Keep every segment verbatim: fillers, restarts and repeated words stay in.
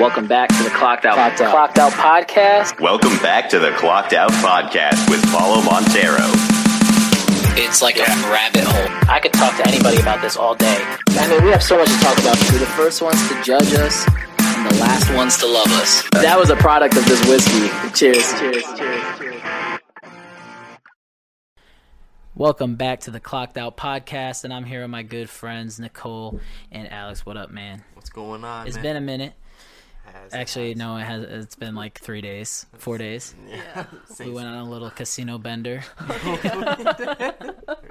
Welcome back to the Clocked Out, Clocked Out. Clocked Out Podcast. Welcome back to the Clocked Out Podcast with Paulo Montero. It's like yeah. a rabbit hole. I could talk to anybody about this all day. I mean, we have so much to talk about. We're the first ones to judge us and the last ones to love us. That was a product of this whiskey. Cheers. Cheers. Cheers. Cheers. Welcome back to the Clocked Out Podcast, and I'm here with my good friends Nicole and Alex. What up, man? What's going on? It's man? been a minute. Has, Actually, has. no, it has. It's been like three days, four days. Yeah. We went on a little casino bender. yeah,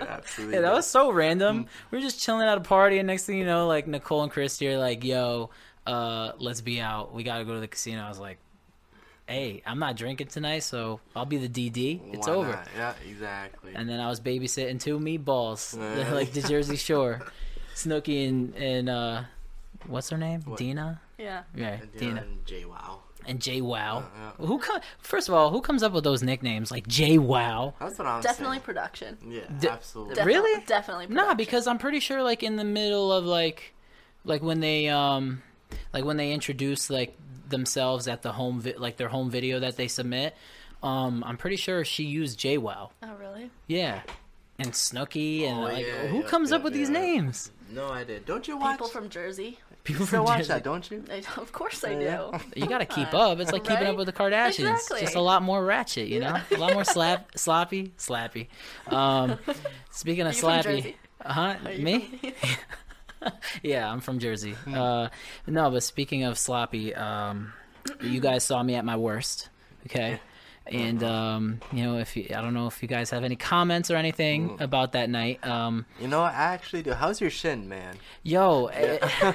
absolutely. Yeah, that was so random. We were just chilling at a party, and next thing you know, like Nicole and Christy are like, "Yo, uh, let's be out. We gotta go to the casino." I was like, hey, I'm not drinking tonight, so I'll be the D D. It's Why over. Not? Yeah, exactly. And then I was babysitting two meatballs, like the Jersey Shore. Snooki and, and uh, what's her name? What? Dina? Yeah. Yeah, Dina. Dina and JWoww. And JWoww. Yeah, yeah. Who co- First of all, who comes up with those nicknames? Like JWoww? That's what I'm Definitely saying. Production. Yeah, De- absolutely. Def- really? Definitely production. Nah, because I'm pretty sure like in the middle of like, like when they, um, like when they introduce like, themselves at the home vi- like their home video that they submit, um I'm pretty sure she used JWoww. Oh really? Yeah. And Snooki and oh, like yeah, who yeah, comes yeah, up with yeah. these names? No idea. Don't you watch people from Jersey? People from Jersey. Watch that, don't you? I, of course I do. You gotta keep up. It's like right? keeping up with the Kardashians. Exactly. Just a lot more ratchet, you know? A lot more slap sloppy slappy. Um speaking of slappy. Uh-huh. Me? Yeah, I'm from Jersey. Uh, no, but speaking of sloppy, um, you guys saw me at my worst, okay? And, um, you know, if you, I don't know if you guys have any comments or anything mm. about that night. Um, you know, I actually do. How's your shin, man? Yo, yeah.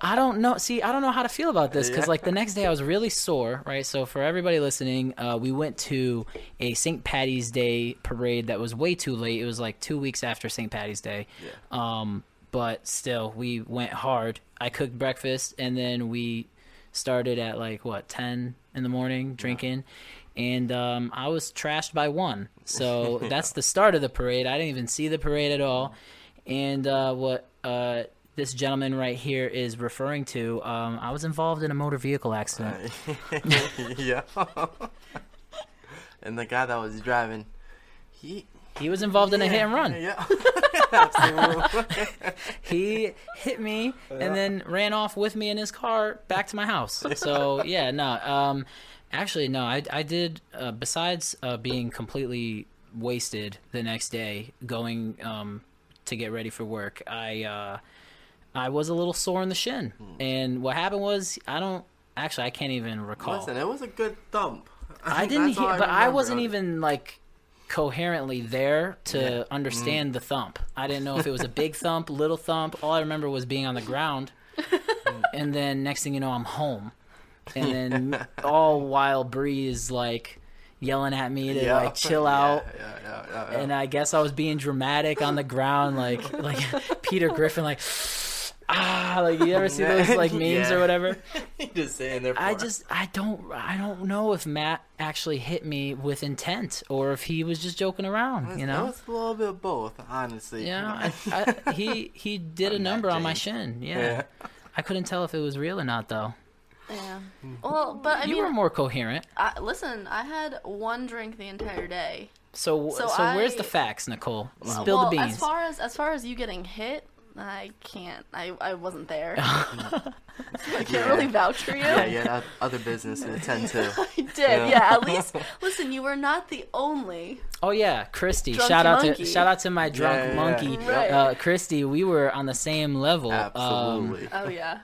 I don't know. See, I don't know how to feel about this because, yeah. like, the next day I was really sore, right? So for everybody listening, uh, we went to a Saint Paddy's Day parade that was way too late. It was, like, two weeks after Saint Paddy's Day. Yeah. Um, But still, we went hard. I cooked breakfast, and then we started at, like, what, ten in the morning drinking. Yeah. And um, I was trashed by one. So yeah. that's the start of the parade. I didn't even see the parade at all. And uh, what uh, this gentleman right here is referring to, um, I was involved in a motor vehicle accident. yeah. And the guy that was driving, he... He was involved yeah, in a hit and run. Yeah, absolutely. He hit me yeah. and then ran off with me in his car back to my house. Yeah. So, yeah, no. Um, actually, no, I, I did, uh, besides uh, being completely wasted the next day going um, to get ready for work, I uh, I was a little sore in the shin. Hmm. And what happened was, I don't, actually, I can't even recall. Listen, it was a good thump. I didn't hear, but I, I wasn't even like... coherently there to yeah. understand mm. the thump. I didn't know if it was a big thump, little thump. All I remember was being on the ground, and then next thing you know, I'm home, and then all while Brie is like yelling at me to yeah. like chill out, yeah, yeah, yeah, yeah, yeah. and I guess I was being dramatic on the ground, like like Peter Griffin, like. Ah, like you ever see those like memes yeah. or whatever? Just saying there. I just, I don't, I don't know if Matt actually hit me with intent or if he was just joking around. That's, you know, it's a little bit of both, honestly. Yeah, you know, I, I, he he did a number on my shin. Yeah. yeah, I couldn't tell if it was real or not though. Yeah. Well, but I you mean, you were more coherent. I, listen, I had one drink the entire day. So so, so I, where's the facts, Nicole? Spill well, the beans. As far as as far as you getting hit. I can't. I, I wasn't there. I can't yeah. really vouch for you. Yeah, yeah. Other businesses tend to. I did. You know? Yeah. At least, listen. You were not the only. Oh yeah, Christy. Shout monkey. out to shout out to my drunk yeah, yeah, monkey, yeah. Right. Uh, Christy. We were on the same level. Absolutely. Um, oh yeah.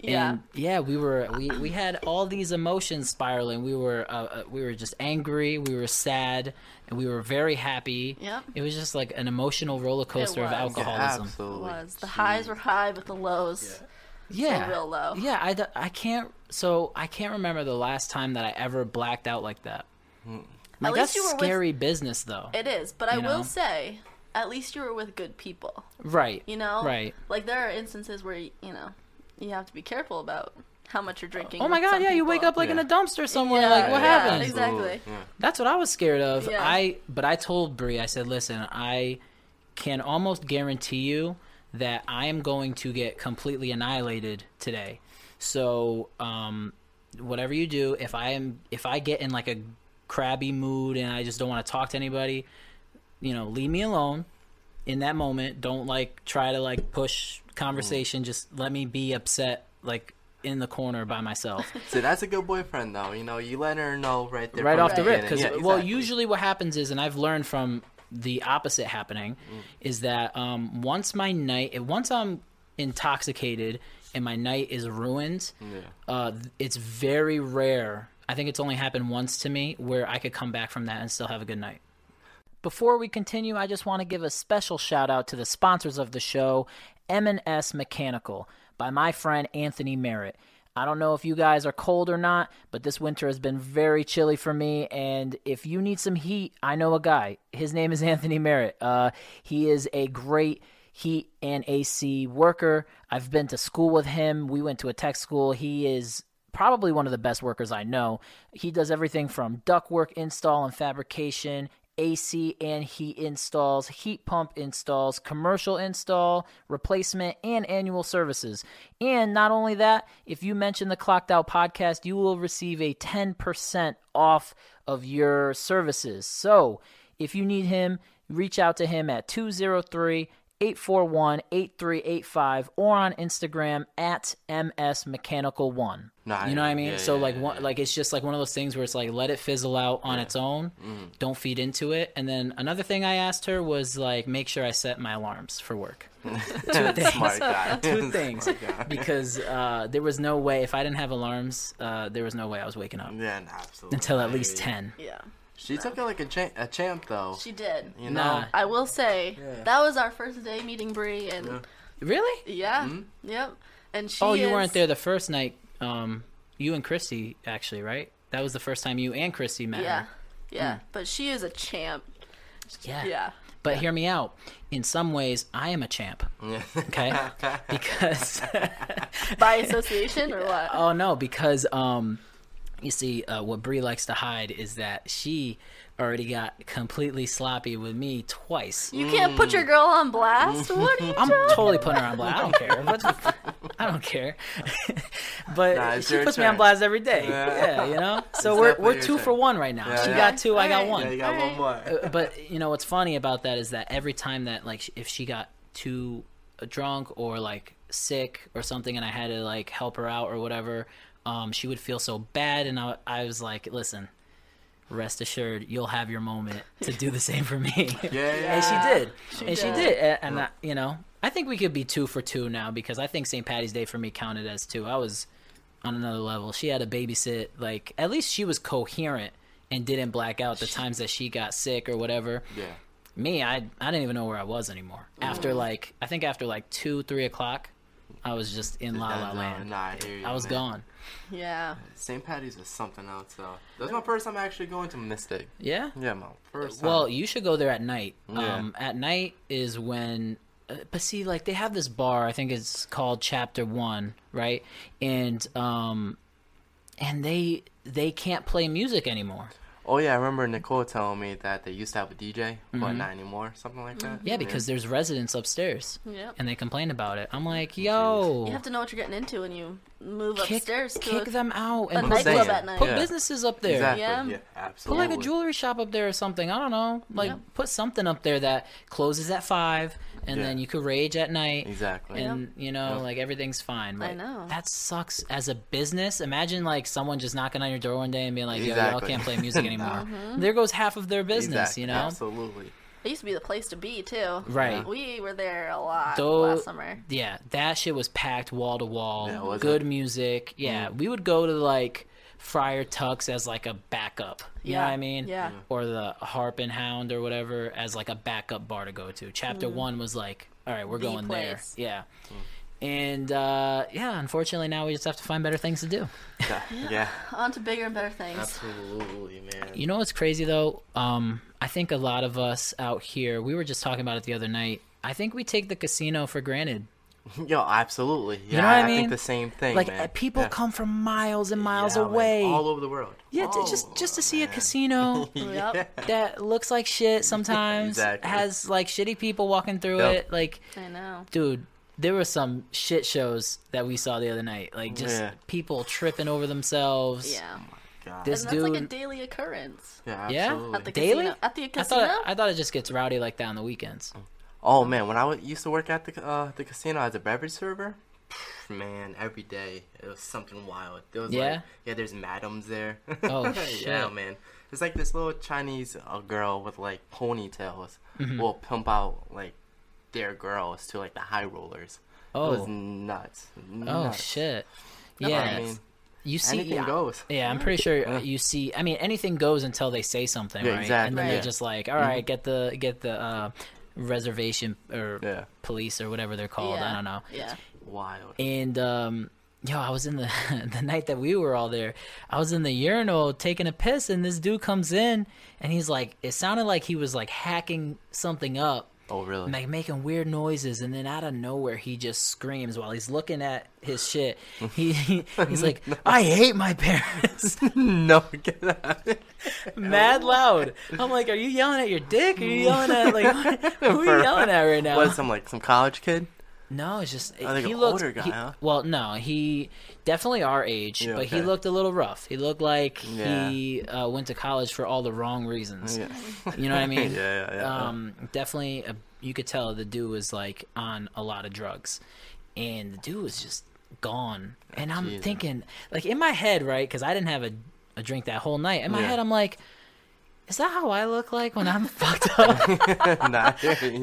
Yeah. And yeah. We were. We, we had all these emotions spiraling. We were. Uh, we were just angry. We were sad. And we were very happy. Yep. It was just like an emotional roller coaster of alcoholism. Yeah, absolutely. It was. The Jeez. highs were high, but the lows yeah. yeah. were real low. Yeah, I, I can't. So I can't remember the last time that I ever blacked out like that. Mm. Like, at that's least you were scary with, business, though. It is, but I know? will say, at least you were with good people. Right. You know? Right. Like, there are instances where, you know, you have to be careful about how much you're drinking. Oh my god, yeah, people. you wake up like yeah. in a dumpster somewhere, yeah, like what yeah, happened? Exactly. Ooh, yeah. That's what I was scared of. Yeah. I but I told Brie, I said, listen, I can almost guarantee you that I am going to get completely annihilated today. So um, whatever you do, if I am, if I get in like a crabby mood and I just don't want to talk to anybody, you know, leave me alone in that moment. Don't like try to like push conversation. Mm. Just let me be upset, like in the corner by myself. So that's a good boyfriend, though. You know, you let her know right there, right off the rip. Because yeah, exactly. Well, usually what happens is, and I've learned from the opposite happening, mm. is that um, once my night, once I'm intoxicated and my night is ruined, yeah. uh, it's very rare. I think it's only happened once to me where I could come back from that and still have a good night. Before we continue, I just want to give a special shout out to the sponsors of the show, M and S Mechanical, by my friend Anthony Merritt. I don't know if you guys are cold or not, but this winter has been very chilly for me, and if you need some heat, I know a guy. His name is Anthony Merritt. Uh, he is a great heat and A C worker. I've been to school with him. We went to a tech school. He is probably one of the best workers I know. He does everything from ductwork install and fabrication, A C and heat installs, heat pump installs, commercial install, replacement, and annual services. And not only that, if you mention the Clocked Out podcast, you will receive a ten percent off of your services. So if you need him, reach out to him at two oh three, eight four one, eight three eight five or on Instagram at M S Mechanical one. Nah, you know what I mean? Yeah, so yeah, like, yeah, one, yeah. like it's just like one of those things where it's like, let it fizzle out on yeah. its own. Mm. Don't feed into it. And then another thing I asked her was like, make sure I set my alarms for work. Two things. Smart guy. Two things. Smart guy. Because uh, there was no way, if I didn't have alarms, uh, there was no way I was waking up. Yeah, no, absolutely. Until at least ten. Yeah. She no. took it like a, cha- a champ, though. She did. You know? Nah. I will say, yeah. that was our first day meeting Brie. And yeah. Really? Yeah. Mm-hmm. Yep. And she Oh, you is... weren't there the first night. Um, you and Christy, actually, right? That was the first time you and Christy met yeah. her. Yeah. Mm. But she is a champ. Yeah. Yeah. But yeah. hear me out. In some ways, I am a champ. Yeah. Okay? Because... By association or what? Oh, no. Because... um. You see, uh, what Brie likes to hide is that she already got completely sloppy with me twice. You can't put your girl on blast? What are you I'm totally about? Putting her on blast. I don't care. What the f- I don't care. But nah, she puts turn. me on blast every day. Yeah, yeah you know? So it's we're we're two turn. for one right now. Yeah, she yeah. got two, All I got right. one. Yeah, you got All one right. more. But, you know, what's funny about that is that every time that, like, if she got too drunk or, like, sick or something and I had to, like, help her out or whatever – Um, she would feel so bad, and I, I was like, listen, rest assured, you'll have your moment to do the same for me. Yeah, yeah. And she did. She and did. she did. And, and I, you know, I think we could be two for two now because I think Saint Paddy's Day for me counted as two. I was on another level. She had a babysit. Like, at least she was coherent and didn't black out the times that she got sick or whatever. Yeah. Me, I, I didn't even know where I was anymore. Mm. After, like, I think after, like, two, three o'clock. I was just in La La Land. Nah, I hear you, I was man. gone. Yeah. Saint Paddy's was something else, though. That was my first time actually going to Mystic. Yeah? Yeah, my first time. Well, you should go there at night. Yeah. Um, at night is when... Uh, but see, like, they have this bar. I think it's called Chapter One, right? And um, and they they can't play music anymore. Oh, yeah, I remember Nicole telling me that they used to have a D J, mm-hmm. but not anymore, something like that. Yeah, because yeah. there's residents upstairs, yep. and they complain about it. I'm like, yo. You have to know what you're getting into when you move kick, upstairs. To kick a, them out. And put, nightclub at night. Put yeah. businesses up there. Exactly. Yeah. yeah, absolutely. Put like a jewelry shop up there or something. I don't know. Like, yep. put something up there that closes at five, and yeah. then you could rage at night. Exactly. And, yep. you know, yep. like, everything's fine. But I know. That sucks as a business. Imagine, like, someone just knocking on your door one day and being like, yo, exactly. y'all can't play music anymore. Mm-hmm. There goes half of their business, exactly. you know? Absolutely. It used to be the place to be, too. Right. We were there a lot Though, last summer. Yeah, that shit was packed wall to wall. Good it? music. Yeah, mm. we would go to, like, Friar Tux as, like, a backup. You yeah. know what I mean? Yeah. Or the Harp and Hound or whatever as, like, a backup bar to go to. Chapter mm. one was like, all right, we're the going place. there. Yeah. Mm. And, uh, yeah, unfortunately now we just have to find better things to do. Yeah. yeah. On to bigger and better things. Absolutely, man. You know what's crazy, though? Um, I think a lot of us out here, we were just talking about it the other night. I think we take the casino for granted. Yo, absolutely. Yeah, you know what I, I mean? think the same thing, like, man. People yeah. come from miles and miles yeah, away. Like, all over the world. Yeah, oh, just just to see man. a casino yeah. that looks like shit sometimes. Exactly. Has, like, shitty people walking through yep. it. Like, I know. Dude. there were some shit shows that we saw the other night. Like, just yeah. people tripping over themselves. Yeah. God. This and that's dude... like a daily occurrence. Yeah, absolutely. Yeah? At the daily? Casino. At the casino? I thought, I thought it just gets rowdy like that on the weekends. Oh, man. When I used to work at the uh, the casino as a beverage server, man, every day it was something wild. It was yeah? Like, yeah, there's madams there. Oh, shit. Yeah, man. It's like this little Chinese uh, girl with, like, ponytails mm-hmm. will pimp out, like, their girls to, like, the high rollers. Oh. It was nuts. nuts. Oh, shit. Yeah. I mean, you see, anything yeah, goes. Yeah, I'm pretty sure yeah. you see. I mean, anything goes until they say something, yeah, right? Exactly. And then right. they're just like, "All right, mm-hmm. get the get the uh, reservation or yeah. police or whatever they're called." Yeah. I don't know. Yeah, wild. And um, yo, I was in the the night that we were all there. I was in the urinal taking a piss, and this dude comes in, and he's like, it sounded like he was like hacking something up. Oh, really? Like making weird noises, and then out of nowhere he just screams while he's looking at his shit. He, he he's like, no. "I hate my parents." No, get out. Mad loud. I'm like, "Are you yelling at your dick? Are you yelling at like what, who are you yelling at right now?" Was some like some college kid? No, it's just I think he an looked older guy. He, huh? Well, no, he definitely our age, yeah, but okay. he looked a little rough. He looked like yeah. he uh, went to college for all the wrong reasons. Yeah. You know what I mean? yeah, yeah, yeah. Um, definitely, a, you could tell the dude was like on a lot of drugs, and the dude was just gone. Oh, and I'm geez, thinking, man. Like in my head, right? Because I didn't have a, a drink that whole night. In my yeah. head, I'm like, is that how I look like when I'm fucked up? Nah,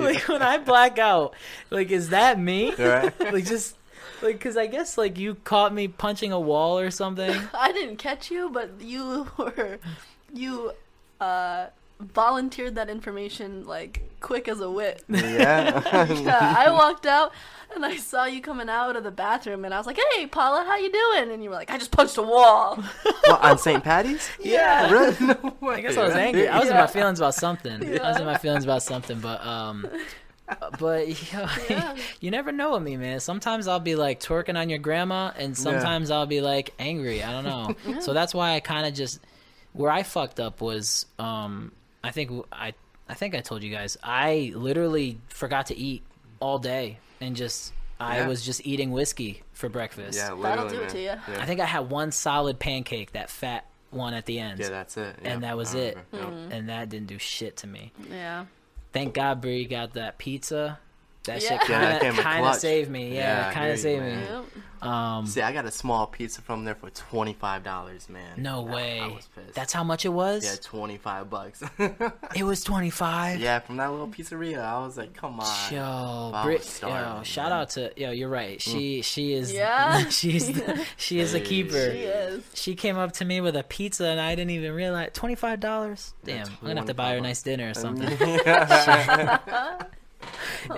like when I black out, like is that me? Right. Like just like because I guess like you caught me punching a wall or something. I didn't catch you, but you were you uh, volunteered that information like quick as a whip. Yeah. Yeah. I walked out and I saw you coming out of the bathroom, and I was like, "Hey, Paula, how you doing?" And you were like, "I just punched a wall." What, on Saint Paddy's? Yeah. Yeah. Really? No way. I guess I was angry. I was yeah. in my feelings about something. Yeah. I was in my feelings about something, but um, but you know, yeah. you never know with me, man. Sometimes I'll be like twerking on your grandma, and sometimes yeah. I'll be like angry. I don't know. Yeah. So that's why I kind of just where I fucked up was um, I think I I think I told you guys I literally forgot to eat all day. And just, yeah. I was just eating whiskey for breakfast. Yeah, literally, that'll do man. It to you. Yeah. I think I had one solid pancake, that fat one at the end. Yeah, that's it. Yep. And that was it. Mm-hmm. And that didn't do shit to me. Yeah. Thank God Brie got that pizza. That yeah. shit kind of yeah, saved me. Yeah, yeah kind of saved man. me. Yep. Um, See, I got a small pizza from there for twenty-five dollars, man. No that, way. I was pissed. That's how much it was? Yeah, twenty-five bucks. It was twenty-five? Yeah, from that little pizzeria. I was like, come on. Yo, Bri- starving, yo shout man. out to, yo, you're right. She mm. she is yeah. she's the, she is hey. a keeper. She is. She came up to me with a pizza, and I didn't even realize. twenty-five dollars? Damn, yeah, twenty-five dollars. I'm going to have to buy her a nice dinner or something. Yeah.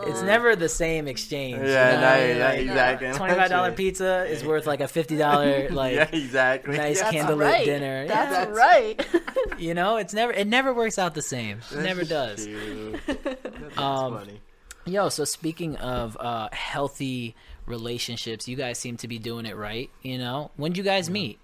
It's never the same exchange. Yeah, you know? Not, not exactly. Twenty-five dollar pizza is worth like a fifty dollar like yeah, exactly. nice that's candlelit right. dinner. That's, yeah, that's right. You know, it's never it never works out the same. It never does. That's um, funny. Yo, so speaking of uh, healthy relationships, you guys seem to be doing it right. You know, when'd you guys yeah. meet?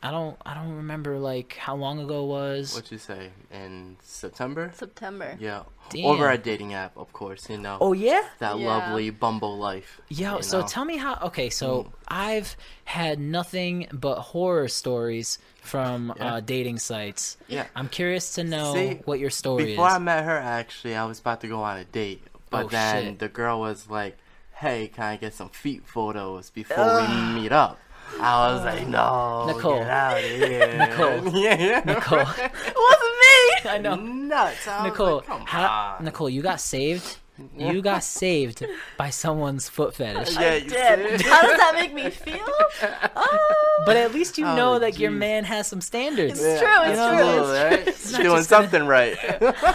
I don't I don't remember like how long ago it was. What'd you say? In September? September. Yeah. Damn. Over a dating app, of course, you know. Oh yeah? That yeah. lovely Bumble life. Yo, so know? tell me how okay, so mm. I've had nothing but horror stories from yeah. uh, dating sites. Yeah. I'm curious to know See, what your story before is. Before I met her actually, I was about to go on a date. But oh, then shit. the girl was like, "Hey, can I get some feet photos before Ugh. we meet up?" I was like, no, Nicole. Get out of here. Nicole. Yeah, yeah. Nicole. It wasn't me. I know. Nuts. I Nicole, like, come how, on. Nicole, you got saved. You got saved by someone's foot fetish. Yeah, I did. How does that make me feel? Oh. But at least you oh, know that geez. your man has some standards. It's yeah. true. It's you know, true. It's right? It's doing something gonna... right.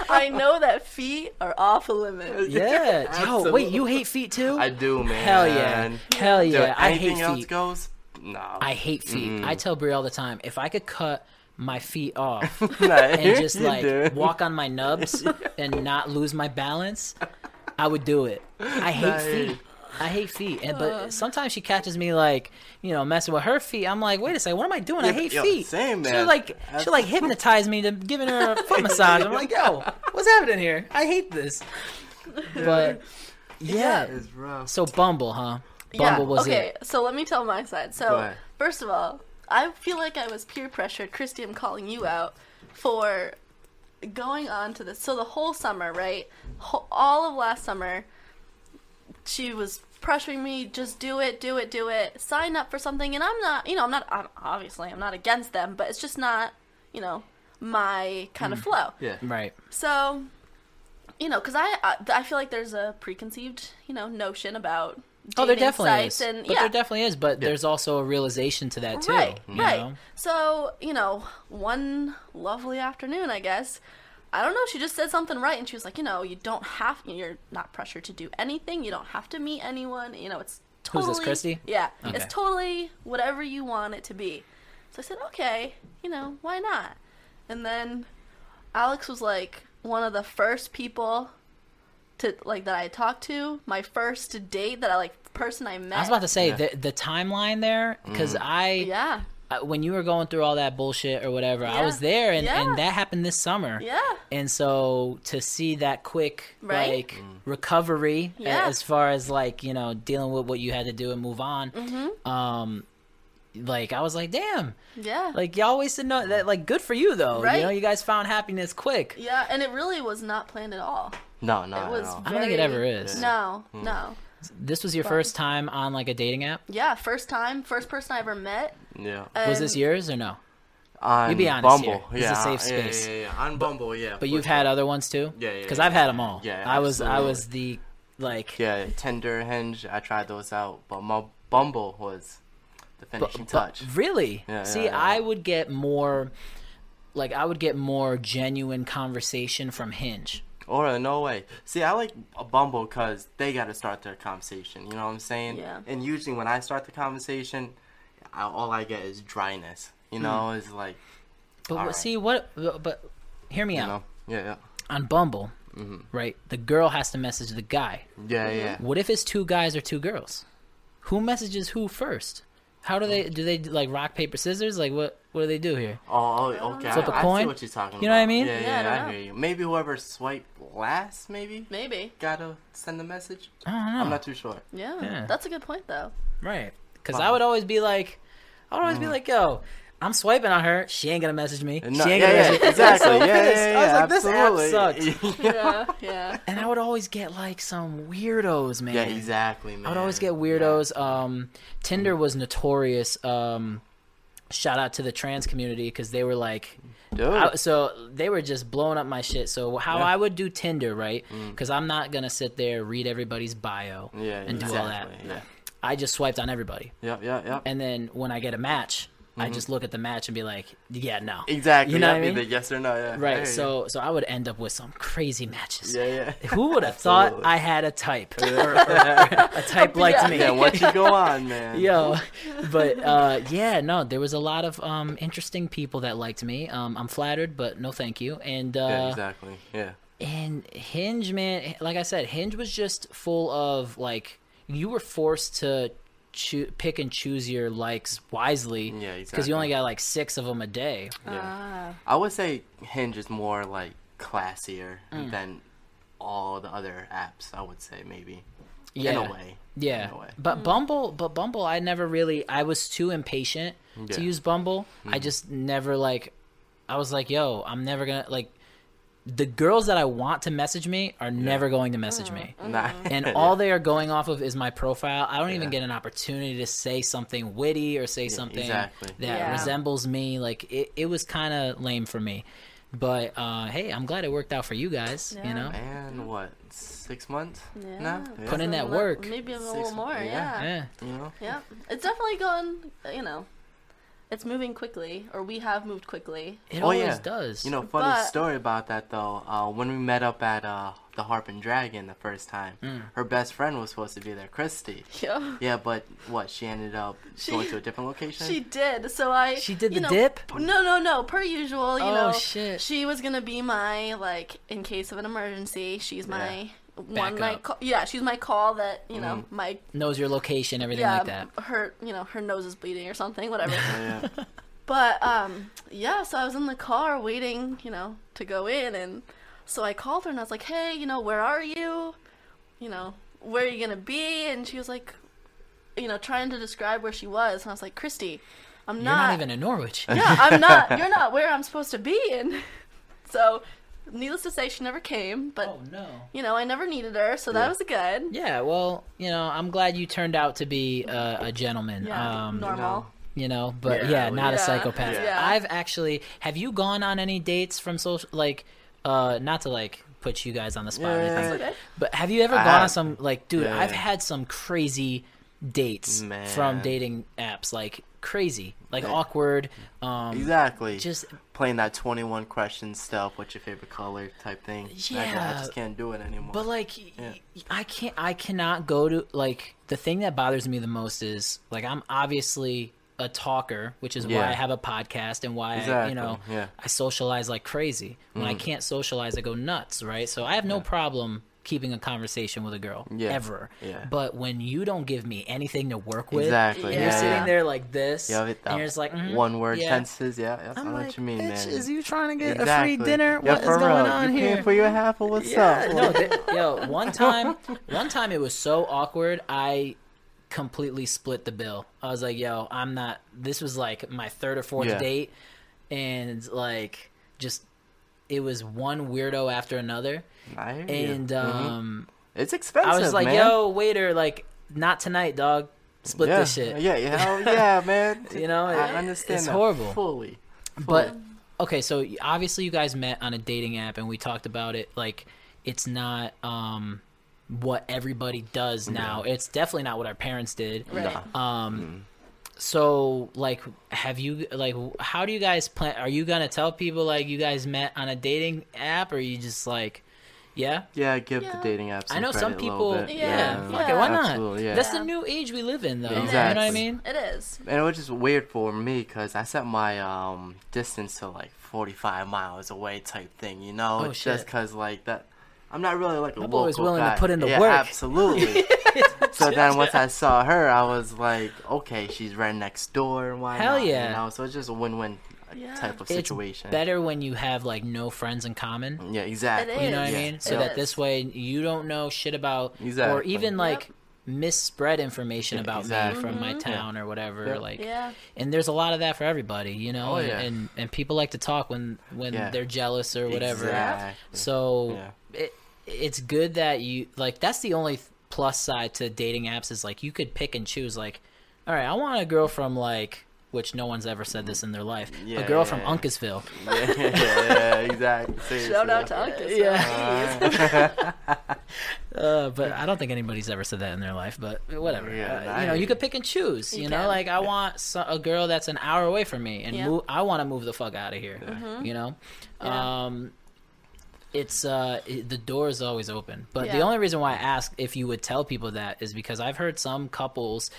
I know that feet are off a limit. Yeah. Yo, wait, you hate feet too? I do, man. Hell yeah. Hell yeah. Dude, I hate feet. Anything else goes? No. I hate feet. Mm. I tell Brie all the time, if I could cut my feet off and just like dude. walk on my nubs and not lose my balance, I would do it. I hate nice. feet. I hate feet. And, but sometimes she catches me like, you know, messing with her feet. I'm like, wait a second, what am I doing? Yeah, I hate yo, feet. Same, man. She'll like, she'll like hypnotize me to giving her a foot massage. I'm like, yo, what's happening here? I hate this. But... Yeah. It's rough. So Bumble, huh? Bumble yeah. was okay, it. Okay, so let me tell my side. So first of all, I feel like I was peer pressured. Christy, I'm calling you out for going on to this. So the whole summer, right? Whole, all of last summer, she was pressuring me, just do it, do it, do it. Sign up for something. And I'm not, you know, I'm not, I'm, obviously, I'm not against them, but it's just not, you know, my kind mm. of flow. Yeah. Right. So, you know, because I, I, I feel like there's a preconceived, you know, notion about dating oh, there definitely sites is. And, yeah. But there definitely is, but yeah. there's also a realization to that, too. Right, you right. know? So, you know, one lovely afternoon, I guess, I don't know, she just said something right, and she was like, you know, you don't have, you're not pressured to do anything, you don't have to meet anyone, you know, it's totally... Who's this, Christy? Yeah, okay. It's totally whatever you want it to be. So I said, okay, you know, why not? And then Alex was, like, one of the first people... to like that I talked to, my first date that I like person I met. I was about to say yeah. the the timeline there because mm. I yeah I, when you were going through all that bullshit or whatever yeah. I was there and, yeah. and that happened this summer yeah and so to see that quick right? like mm. recovery yeah. as far as like you know dealing with what you had to do and move on mm-hmm. um like I was like damn yeah like y'all wasted no that like good for you though right you know you guys found happiness quick yeah and it really was not planned at all. No, no, no. I don't think it ever is. No, mm. no. This was your but, first time on, like, a dating app? Yeah, first time. First person I ever met. Yeah. And was this yours or no? On you be honest Bumble. Here. Yeah, it's a safe space. Yeah, yeah, yeah. On Bumble, yeah. But, but you've sure. had other ones, too? Yeah, yeah, Because yeah, I've yeah. had them all. Yeah, I was, I was the, like... Yeah, Tinder, Hinge, I tried those out. But my Bumble was the finishing but, touch. But really? Yeah, See, yeah, yeah. I would get more... Like, I would get more genuine conversation from Hinge. Or no way. See, I like a Bumble because they got to start their conversation. You know what I'm saying? Yeah. And usually when I start the conversation, I, all I get is dryness. You know, mm. it's like. But right. see what? But hear me you out. Know? Yeah, yeah. On Bumble, mm-hmm. right? The girl has to message the guy. Yeah, mm-hmm. yeah. What if it's two guys or two girls? Who messages who first? How do they do? They like rock paper scissors? Like what? What do they do here? Oh, okay. Flip a I, coin. I see what you're talking about. You know what I mean? Yeah, yeah. yeah I, I hear you. Maybe whoever swiped last, maybe. Maybe. Gotta send a message. I don't know. I'm not too sure. Yeah, yeah. That's a good point though. Right? Because wow. I would always be like, I would always mm-hmm. be like, yo, I'm swiping on her. She ain't gonna message me. No, she ain't yeah, gonna yeah, message me. Exactly. I was so yeah, yeah, yeah, I was like, absolutely. This app sucks. yeah, yeah. And I would always get like some weirdos, man. Yeah, exactly, man. I would always get weirdos. Yeah. Um, Tinder was notorious. Um, shout out to the trans community because they were like, I, so they were just blowing up my shit. So how yeah. I would do Tinder, right? Because mm. I'm not gonna sit there read everybody's bio yeah, and exactly. do all that. Yeah. I just swiped on everybody. Yeah, yeah, yeah. And then when I get a match. Mm-hmm. I just look at the match and be like, yeah, no. Exactly. You know yeah, what I mean? The yes or no, yeah. Right. Yeah, so yeah. so I would end up with some crazy matches. Yeah, yeah. Who would have thought I had a type? or, or, or a type like yeah. me. Yeah, once you go on, man. Yo. But, uh, yeah, no, there was a lot of um, interesting people that liked me. Um, I'm flattered, but no thank you. And uh, yeah, exactly. Yeah. And Hinge, man, like I said, Hinge was just full of, like, you were forced to Cho- pick and choose your likes wisely because yeah, exactly. you only got like six of them a day. Yeah. Ah. I would say Hinge is more like classier mm. than all the other apps. I would say maybe yeah. in a way. Yeah, in a way. But mm. Bumble, but Bumble, I never really. I was too impatient yeah. to use Bumble. Mm. I just never like. I was like, yo, I'm never gonna like. The girls that I want to message me are yeah. never going to message mm-hmm. me. Nah. And all they are going off of is my profile. I don't yeah. even get an opportunity to say something witty or say yeah, something exactly. that yeah. resembles me. Like, it, it was kind of lame for me. But, uh, hey, I'm glad it worked out for you guys, yeah. you know? And what, six months yeah. now? Yeah. Put in that work. Maybe a little six, more, yeah. Yeah. yeah. You know? yeah. It's definitely going, you know. It's moving quickly, or we have moved quickly. It oh, always yeah. does. You know, funny but... story about that, though. Uh, when we met up at uh, the Harp and Dragon the first time, mm. her best friend was supposed to be there, Christy. Yeah. Yeah, but what? She ended up she, going to a different location? She did. So I... She did the know, dip? No, no, no. Per usual, you oh, know. Oh, shit. She was going to be my, like, in case of an emergency, she's yeah. my... One night call, yeah, she's my call that you know mm. my knows your location, everything yeah, like that. Her, you know, her nose is bleeding or something, whatever. yeah. But um, yeah. So I was in the car waiting, you know, to go in, and so I called her and I was like, "Hey, you know, where are you? You know, where are you gonna be? And she was like, you know, trying to describe where she was. And I was like, Christy, I'm you're not. You're not even in Norwich. Yeah, I'm not. You're not where I'm supposed to be. And so, needless to say, she never came. But, oh, no. you know, I never needed her, so yeah. that was good. Yeah, well, you know, I'm glad you turned out to be uh, a gentleman. Yeah, um, normal. You know, but, yeah, yeah not yeah. a psychopath. Yeah. I've actually, have you gone on any dates from social, like, uh, not to, like, put you guys on the spot yeah. or anything, okay. but have you ever I, gone on some, like, dude, yeah. I've had some crazy dates Man. from dating apps, like, crazy, like, yeah. awkward. Um, exactly. Just playing that twenty-one question stuff, what's your favorite color type thing. Yeah. I, I just can't do it anymore. But, like, yeah. I can't, I cannot go to, like, the thing that bothers me the most is, like, I'm obviously a talker, which is yeah. why I have a podcast and why exactly. I, you know yeah. I socialize like crazy. When mm. I can't socialize, I go nuts, right? So I have no yeah. problem keeping a conversation with a girl yeah. ever. Yeah. But when you don't give me anything to work with, exactly. yeah. you're sitting yeah. there like this, yeah, it, and you're just like mm, one word yeah. sentences. Yeah, that's I'm not like, what you mean, bitch, man. Is you trying to get exactly. a free dinner? Yeah, what is real. going on you here? For your half or what's yeah. up? No, they, yo, one time, one time it was so awkward. I. completely split the bill. I was like, yo, I'm not, this was like my third or fourth yeah. date, and like just it was one weirdo after another. I hear and you. um mm-hmm. It's expensive. I was like, man. yo, waiter, like, not tonight, dog. Split yeah. this shit. Yeah, yeah. Hell yeah, man. You know, I it, understand it's that horrible. Fully. Fully. But okay, so obviously you guys met on a dating app and we talked about it, like it's not um what everybody does now. Yeah. It's definitely not what our parents did. Right. Um, mm. So, like, have you, like, how do you guys plan? Are you going to tell people, like, you guys met on a dating app, or are you just, like, yeah? Yeah, give yeah. the dating apps some I know some people, yeah. yeah. yeah. Okay, why not? Yeah. That's the new age we live in, though. Exactly. You know what I mean? It is. And it was just weird for me, because I set my um distance to, like, forty-five miles away type thing, you know? Oh, it's shit. Just because, like, that. I'm not really like a local guy. I'm always willing guy. to put in the yeah, work. Absolutely. So then once I saw her, I was like, okay, she's right next door, and why Hell not? yeah. You know? So it's just a win-win yeah. type of situation. It's better when you have like no friends in common. Yeah, exactly. You know what yeah. I mean? So it that is. this way you don't know shit about exactly. or even like yep. misspread information yeah, about exactly. me from mm-hmm. my town yeah. or whatever. Yeah. Like, yeah. And there's a lot of that for everybody, you know? Oh, yeah. and, and and people like to talk when, when yeah. they're jealous or whatever. Exactly. So yeah. it It's good that you like. That's the only plus side to dating apps is like you could pick and choose. Like, all right, I want a girl from like, which no one's ever said this in their life. Yeah, a girl yeah, from yeah. Uncasville. Yeah, yeah, exactly. Seriously. Shout out to Uncasville. Yeah. Uh, uh, but I don't think anybody's ever said that in their life. But whatever. Yeah, uh, you know, you could pick and choose. You, you know, like I yeah. want so- a girl that's an hour away from me, and yeah. move, I want to move the fuck out of here. Yeah. You know. Yeah. Um, It's uh it, the door is always open, but yeah. the only reason why I asked if you would tell people that is because I've heard some couples,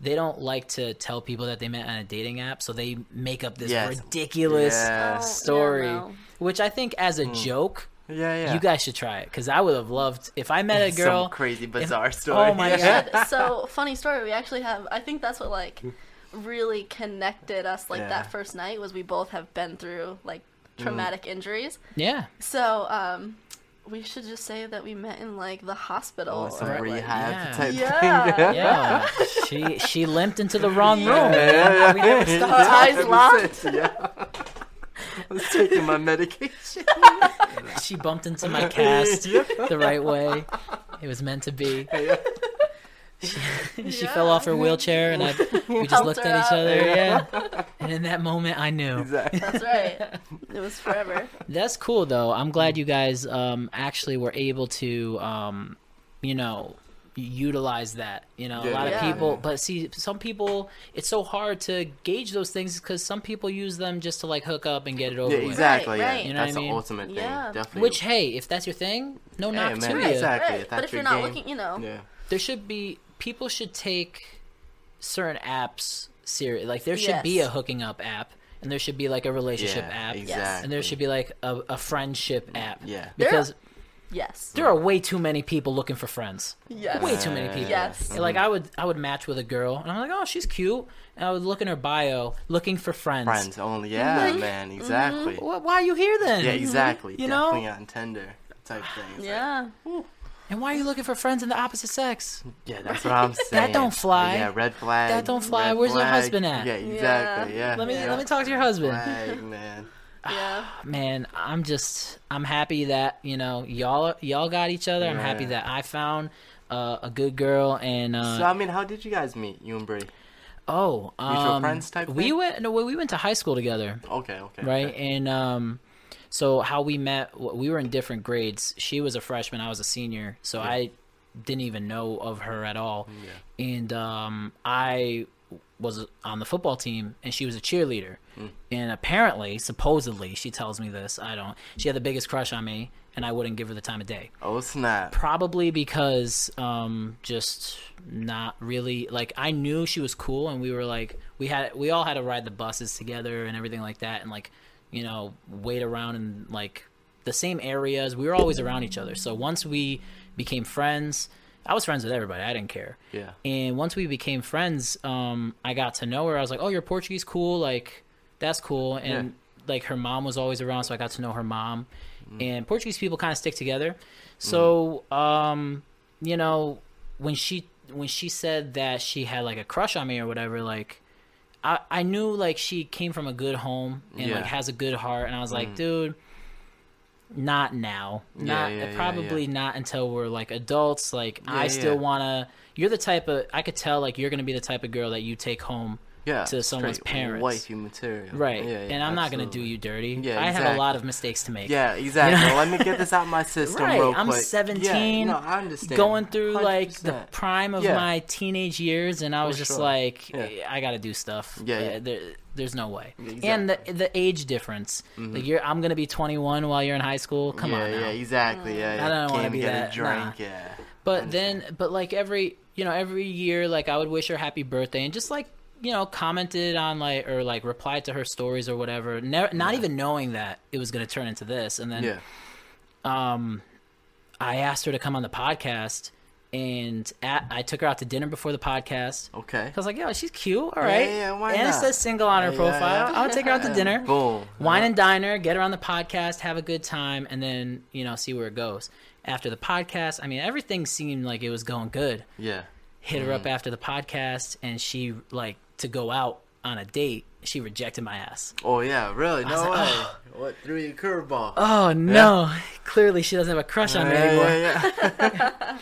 they don't like to tell people that they met on a dating app, so they make up this yes. ridiculous yes. story, oh, yeah, no. which I think as a mm. joke. Yeah, yeah. You guys should try it, because I would have loved if I met a girl. Some crazy bizarre if, story. Oh my god! So funny story. We actually have. I think that's what like really connected us. Like yeah. that first night was we both have been through like. traumatic injuries. Yeah. So um, we should just say that we met in like the hospital. Oh, some or, rehab like, yeah. type yeah. thing. Yeah. yeah. She she limped into the wrong room. Yeah. Yeah. We never stopped. Her eyes locked. Yeah. I was taking my medication. She bumped into my cast yeah. the right way. It was meant to be. Yeah. She, she yeah. fell off her wheelchair, and I, we just Helped looked at each out. other. Yeah. yeah, and in that moment, I knew. Exactly. That's right. It was forever. That's cool, though. I'm glad you guys um, actually were able to, um, you know, utilize that. You know, yeah, a lot yeah. of people. But see, some people, it's so hard to gauge those things because some people use them just to like hook up and get it over. Yeah, exactly. With. Right, right. You know that's what I mean? The ultimate thing. Yeah. Definitely. Which, hey, if that's your thing, no hey, knock man, to you. Exactly. Right. If that's but if you're your not game, looking, you know, yeah. there should be. People should take certain apps seriously. Like, there should yes. be a hooking up app, and there should be, like, a relationship yeah, app. Exactly. And there should be, like, a, a friendship app. Yeah. Because there are, yes. there are way too many people looking for friends. Yes. Way too many people. Yes. And, like, I would I would match with a girl, and I'm like, oh, she's cute. And I would look in her bio, looking for friends. Friends only. Yeah, like, man. Exactly. Mm-hmm. Why are you here, then? Yeah, exactly. You Definitely know? on Tinder type things. Yeah. Like, And why are you looking for friends in the opposite sex? Yeah, that's what I'm saying. That don't fly. Yeah, red flag. That don't fly. Red Where's flag. Your husband at? Yeah, exactly. Yeah. yeah. Let me yeah. let me talk to your husband. Flag, man. Yeah. Man, I'm just I'm happy that, you know, y'all y'all got each other. Yeah. I'm happy that I found uh, a good girl and uh, So I mean, how did you guys meet, you and Brie? Oh, um mutual friends type thing? We went no, we went to high school together. Okay, okay. Right? Okay. And um so how we met, we were in different grades. She was a freshman, I was a senior. So yeah. I didn't even know of her at all. Yeah. And um, I was on the football team, and she was a cheerleader. Mm. And apparently, supposedly, she tells me this, I don't, she had the biggest crush on me, and I wouldn't give her the time of day. Oh, snap. Probably because um, just not really, like, I knew she was cool, and we were like, we had, we all had to ride the buses together and everything like that, and like, you know, wait around in like the same areas. We were always around each other. So once we became friends, I was friends with everybody. I didn't care. Yeah. And once we became friends, um, I got to know her. I was like, oh, you're Portuguese. Cool. Like, that's cool. And yeah. like her mom was always around. So I got to know her mom mm. and Portuguese people kind of stick together. So, mm. um, you know, when she, when she said that she had like a crush on me or whatever, like, I, I knew, like, she came from a good home and, yeah. like, has a good heart. And I was like, mm. dude, not now. Not yeah, yeah, Probably yeah, yeah. not until we're, like, adults. Like, yeah, I still yeah. want to – you're the type of – I could tell, like, you're going to be the type of girl that you take home yeah, to someone's parents. White human material. Right. Yeah, yeah, and I'm absolutely. Not going to do you dirty. Yeah, I exactly. have a lot of mistakes to make. Yeah, exactly. You know? Let me get this out of my system right. real quick. I'm seventeen. Yeah, no, I understand. Going through, one hundred percent. Like, the prime of yeah. my teenage years, and I was For just sure. like, yeah. I got to do stuff. Yeah. yeah. There, there's no way. Exactly. And the the age difference. Mm-hmm. Like, you're, I'm going to be twenty-one while you're in high school. Come yeah, on now. Yeah, exactly. Yeah, yeah. I don't want to be get that. A drink. Nah. Yeah. But then, but, like, every, you know, every year, like, I would wish her happy birthday and just, like, you know, commented on like or like replied to her stories or whatever, never, not yeah. even knowing that it was going to turn into this. And then yeah. um, I asked her to come on the podcast, and at, I took her out to dinner before the podcast. Okay. I was like, yo, she's cute. All right. Yeah, yeah, why and not? It says single on her yeah, profile. Yeah, yeah. I'll take her out to dinner. Boom. Wine yeah. and diner, get her on the podcast, have a good time, and then, you know, see where it goes. After the podcast, I mean, everything seemed like it was going good. Yeah. Hit mm-hmm. her up after the podcast, and she, like, to go out on a date, she rejected my ass. Oh yeah, really? No like, way. Oh. What threw you a curveball? Oh no. Yeah. Clearly she doesn't have a crush on yeah, me anymore. Yeah,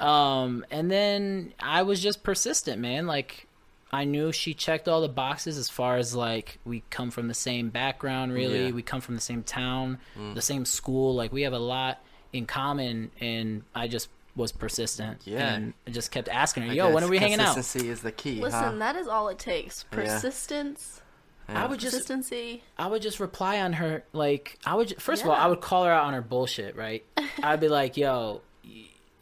yeah. um and then I was just persistent, man. Like, I knew she checked all the boxes as far as like we come from the same background, really. Yeah. We come from the same town, mm. the same school, like we have a lot in common, and I just was persistent yeah. and I just kept asking her, yo, when are we hanging out? Consistency is the key. Listen, huh? that is all it takes. Persistence. Yeah. Yeah. I would just consistency. I would just reply on her, like I would just, first yeah. of all, I would call her out on her bullshit, right? I'd be like, yo,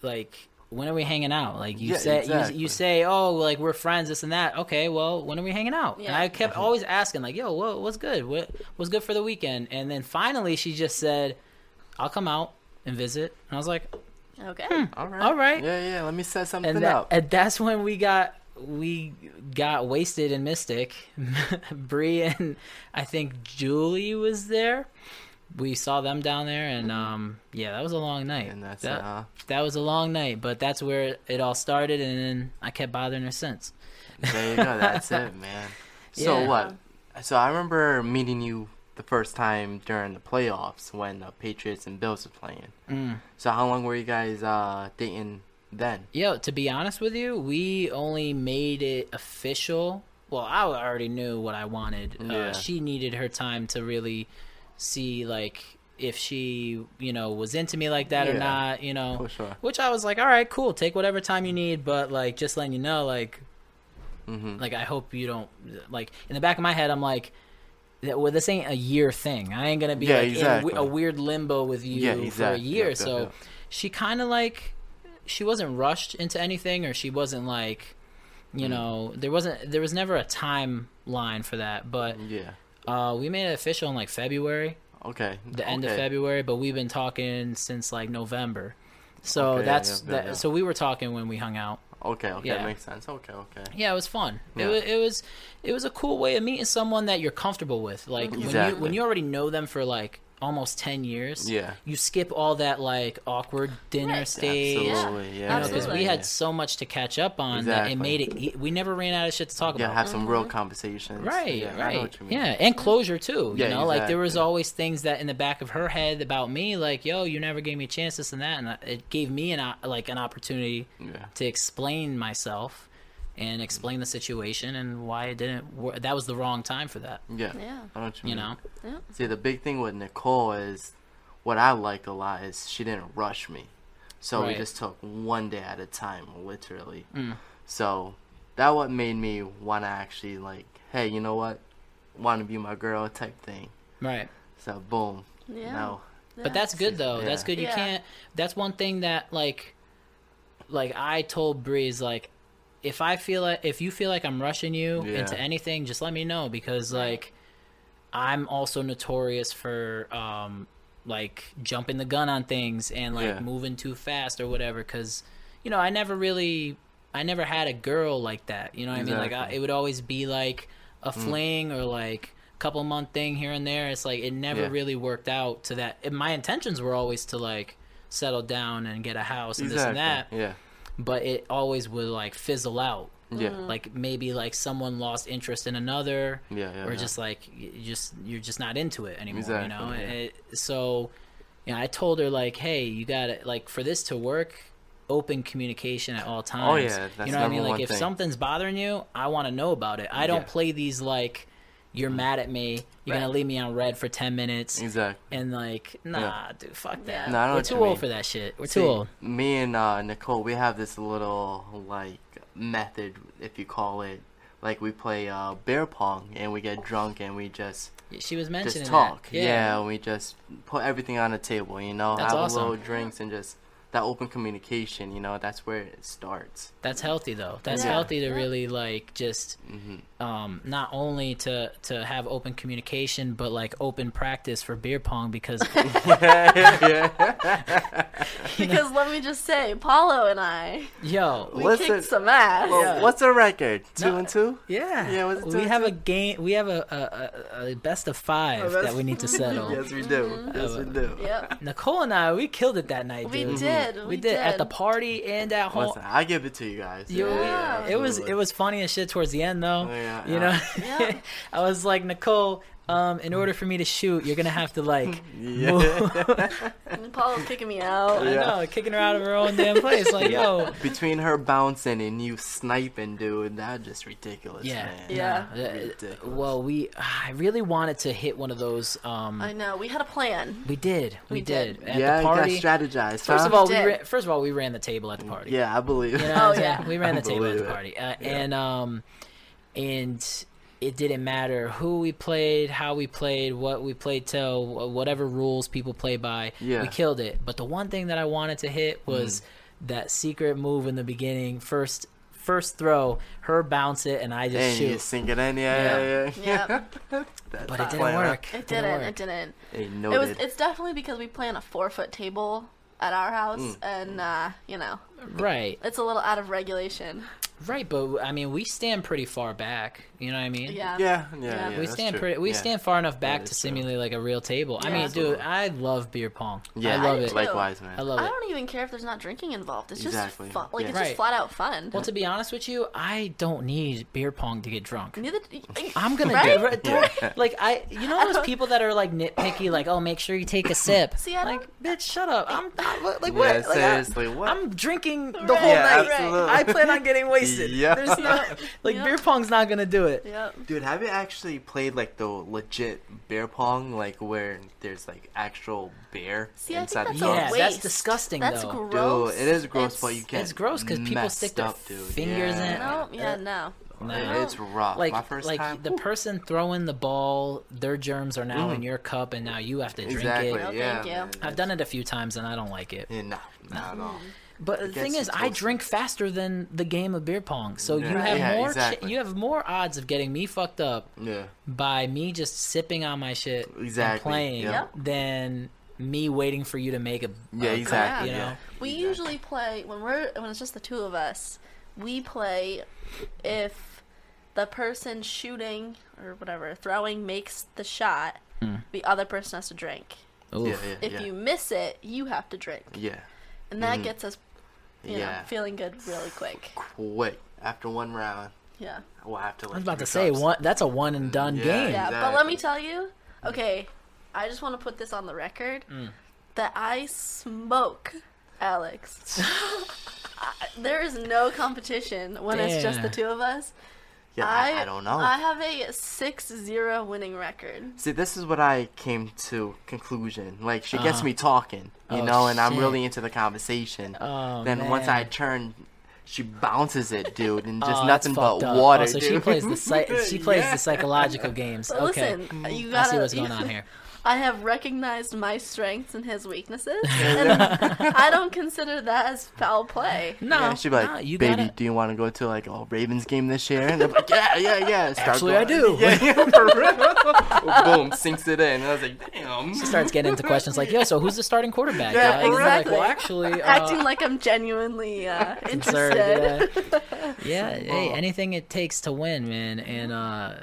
like, when are we hanging out? Like you yeah, say exactly. you, you say, oh, like we're friends, this and that. Okay, well, when are we hanging out? Yeah. And I kept always asking, like, yo, what, what's good? What what's good for the weekend? And then finally she just said, I'll come out and visit. And I was like, okay. Hmm. All right. All right. Yeah, yeah. Let me set something and that, up. And that's when we got we got wasted in Mystic. Brie and I think Julie was there. We saw them down there, and um, yeah, that was a long night. And that's that, uh, that was a long night, but that's where it all started, and then I kept bothering her since. There you go. That's it, man. So yeah. what? So I remember meeting you the first time during the playoffs when the Patriots and Bills were playing. Mm. So how long were you guys uh, dating then? Yo, to be honest with you, we only made it official. Well, I already knew what I wanted. Yeah. Uh, she needed her time to really see, like, if she, you know, was into me like that yeah. or not, you know. For sure. Which I was like, all right, cool, take whatever time you need, but, like, just letting you know, like, mm-hmm. like, I hope you don't, like, in the back of my head, I'm like, well, this ain't a year thing. I ain't gonna be yeah, like exactly. in a, a weird limbo with you yeah, exactly. for a year. Yep, so yep, yep. she kind of like she wasn't rushed into anything, or she wasn't like, you mm. know, there wasn't there was never a timeline for that. But yeah, uh, we made it official in like February. Okay, the okay. end of February. But we've been talking since like November. So okay, that's yeah, yeah, that, yeah. so we were talking when we hung out. Okay, okay, yeah. makes sense. Okay, okay. Yeah, it was fun. Yeah. It, was, it was it was a cool way of meeting someone that you're comfortable with. Like, exactly. when you when you already know them for, like, almost ten years, yeah, you skip all that like awkward dinner right. stage. Absolutely, yeah. Because you know, we had so much to catch up on exactly. that it made it, we never ran out of shit to talk yeah, about. Yeah, have some mm-hmm. real conversations. Right, yeah, right. I know what you mean. Yeah, and closure too. Yeah, you know, exactly. like there was always things that in the back of her head about me, like, yo, you never gave me a chance, this and that. And it gave me an like an opportunity yeah. to explain myself and explain the situation and why it didn't work. That was the wrong time for that. Yeah. Yeah. I don't you, you know? Yeah. See, the big thing with Nicole is what I liked a lot is she didn't rush me. So right. we just took one day at a time, literally. Mm. So that what made me want to actually like, hey, you know what? Want to be my girl type thing. Right. So boom. Yeah. No. But yeah. that's good though. Yeah. That's good. You yeah. can't, that's one thing that like, like I told Brie is like, if I feel like, if you feel like I'm rushing you yeah. into anything, just let me know, because like I'm also notorious for um like jumping the gun on things and like yeah. moving too fast or whatever, cuz you know, I never really I never had a girl like that, you know what exactly. I mean? Like I, it would always be like a fling mm. or like a couple month thing here and there. It's like it never yeah. really worked out to that. And my intentions were always to like settle down and get a house and exactly. this and that. Yeah. But it always would like fizzle out. Yeah. Like maybe like someone lost interest in another. Yeah. yeah or yeah. just like you just you're just not into it anymore. Exactly, you know. Yeah. It, so, you know, I told her like, hey, you gotta like for this to work, open communication at all times. Oh yeah, that's you know what I mean. Like if thing. something's bothering you, I want to know about it. I don't yeah. play these like, you're mad at me, you're right. gonna leave me on red for ten minutes. Exactly. And like, nah, yeah. dude, fuck that. No, I don't We're too old mean. for that shit. We're See, too old. Me and uh, Nicole, we have this little like method, if you call it. Like we play uh, beer pong and we get drunk and we just she was mentioning just talk. That. Yeah. yeah, and we just put everything on the table. You know, That's have awesome. little drinks and just. That open communication, you know, that's where it starts. That's healthy though. That's yeah. healthy to really like just mm-hmm. um not only to to have open communication but like open practice for beer pong, because yeah, yeah. because let me just say, Paulo and I yo we what's kicked a, some ass. Well, yeah. What's the record? Two no, and two? Yeah. Yeah, what's it two we have two? a game we have a, a, a best of five oh, that we need to settle. Yes we do. Mm-hmm. Yes we do. Yep. Nicole and I, we killed it that night, dude. We did. We, we did. did at the party and at home. Listen, I give it to you guys. Yeah, yeah. It was it was funny as shit towards the end though. Yeah, you know, yeah. I was like, Nicole, um, in order for me to shoot, you're gonna have to like. yeah. Paul's kicking me out. Yeah. I know, kicking her out of her own damn place. Like yeah. yo, between her bouncing and you sniping, dude, that's just ridiculous. Yeah, man. yeah. yeah. Ridiculous. Well, we I really wanted to hit one of those. Um, I know we had a plan. We did. We, we did. did. At yeah, the party, you got strategized. First huh? of all, we ran, first of all we ran the table at the party. Yeah, I believe. You know, oh yeah, we ran the table at the party, uh, yeah. and um, and. It didn't matter who we played, how we played, what we played till, whatever rules people play by. Yeah. We killed it. But the one thing that I wanted to hit was mm. that secret move in the beginning. First first throw, her bounce it, and I just and shoot. And you sink it in, yeah, yeah, yeah. yeah. Yep. But it didn't work. It didn't, it didn't. It, didn't. it was. It's definitely because we play on a four-foot table at our house, mm. and, uh, you know. Right. It's a little out of regulation. Right, but I mean, we stand pretty far back. You know what I mean? Yeah, yeah, yeah. yeah we stand pretty. We yeah. stand far enough back yeah, to simulate true. like a real table. Yeah, I mean, absolutely. dude, I love beer pong. Yeah, I love I it. Likewise, man. I love it. I don't even care if there's not drinking involved. It's just exactly. fun. Like yeah. it's right. just flat out fun. Well, to be honest with you, I don't need beer pong to get drunk. Neither. I'm gonna right? do it. Yeah. Like I, you know, those people that are like nitpicky, like, oh, make sure you take a sip. See, I like, don't... bitch, shut up. I'm like, what? Yeah, seriously, like, what? I'm drinking the right. whole yeah, night. Absolutely. I plan on getting wasted. Yeah. There's not like yeah. beer pong's not gonna do it. Yeah. Dude, have you actually played like the legit beer pong, like where there's like actual beer See, inside? I think that's the yeah, waste. That's disgusting. That's though. gross. Dude, it is gross, it's, but you can't. It's gross because people stick their up, dude. fingers yeah. in. No, yeah, no. No. Yeah, it's rough. Like, My first like time, the woo. person throwing the ball, their germs are now mm. in your cup, and now you have to drink exactly. it. Oh, yeah, thank you. Man, I've done it a few times, and I don't like it. Yeah, no, not at all. But the thing is, I drink faster than the game of beer pong, so yeah, you have yeah, more exactly. ch- you have more odds of getting me fucked up yeah. by me just sipping on my shit exactly. and playing yep. than me waiting for you to make a yeah a exactly. Cut, you know? yeah. We exactly. usually play when we're when it's just the two of us. We play if the person shooting or whatever throwing makes the shot, mm. the other person has to drink. Oof. Yeah, yeah, if yeah. you miss it, you have to drink. Yeah. And that mm. gets us, you yeah. know, feeling good really quick. Quick. After one round. Yeah. We'll have to, like, I was about to say, one, that's a one and done yeah, game. Yeah, exactly. But let me tell you, okay, I just want to put this on the record, mm. that I smoke Alex. I, there is no competition when Damn. It's just the two of us. Yeah, I, I don't know. I have a six zero winning record. See, this is what I came to conclusion. Like, she gets uh, me talking, you oh, know, and shit. I'm really into the conversation. Oh, then man. Once I turn, she bounces it, dude, and just oh, nothing but up. water, oh, so dude. She plays the psych- she plays yeah. the psychological games. But okay, listen, you gotta, I see what's going on here. I have recognized my strengths and his weaknesses, and I don't consider that as foul play. No, yeah, she'd be like, no, you "Baby, gotta... do you want to go to like a Ravens game this year?" And they're like, "Yeah, yeah, yeah." Start Actually, going. I do. Yeah, yeah, for real. Boom, sinks it in. And I was like, "Damn." She starts getting into questions like, "Yeah, so who's the starting quarterback?" Yeah, yeah exactly. Like, well, actually, uh... acting like I'm genuinely uh, interested. Concerned, yeah, yeah oh. Hey, anything it takes to win, man, and. uh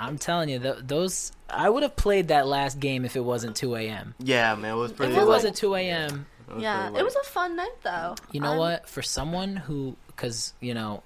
I'm telling you, th- those I would have played that last game if it wasn't two a.m. Yeah, man, it was pretty. If it wasn't two a.m. Yeah, it was a fun night though. You know I'm... what? For someone who, because you know,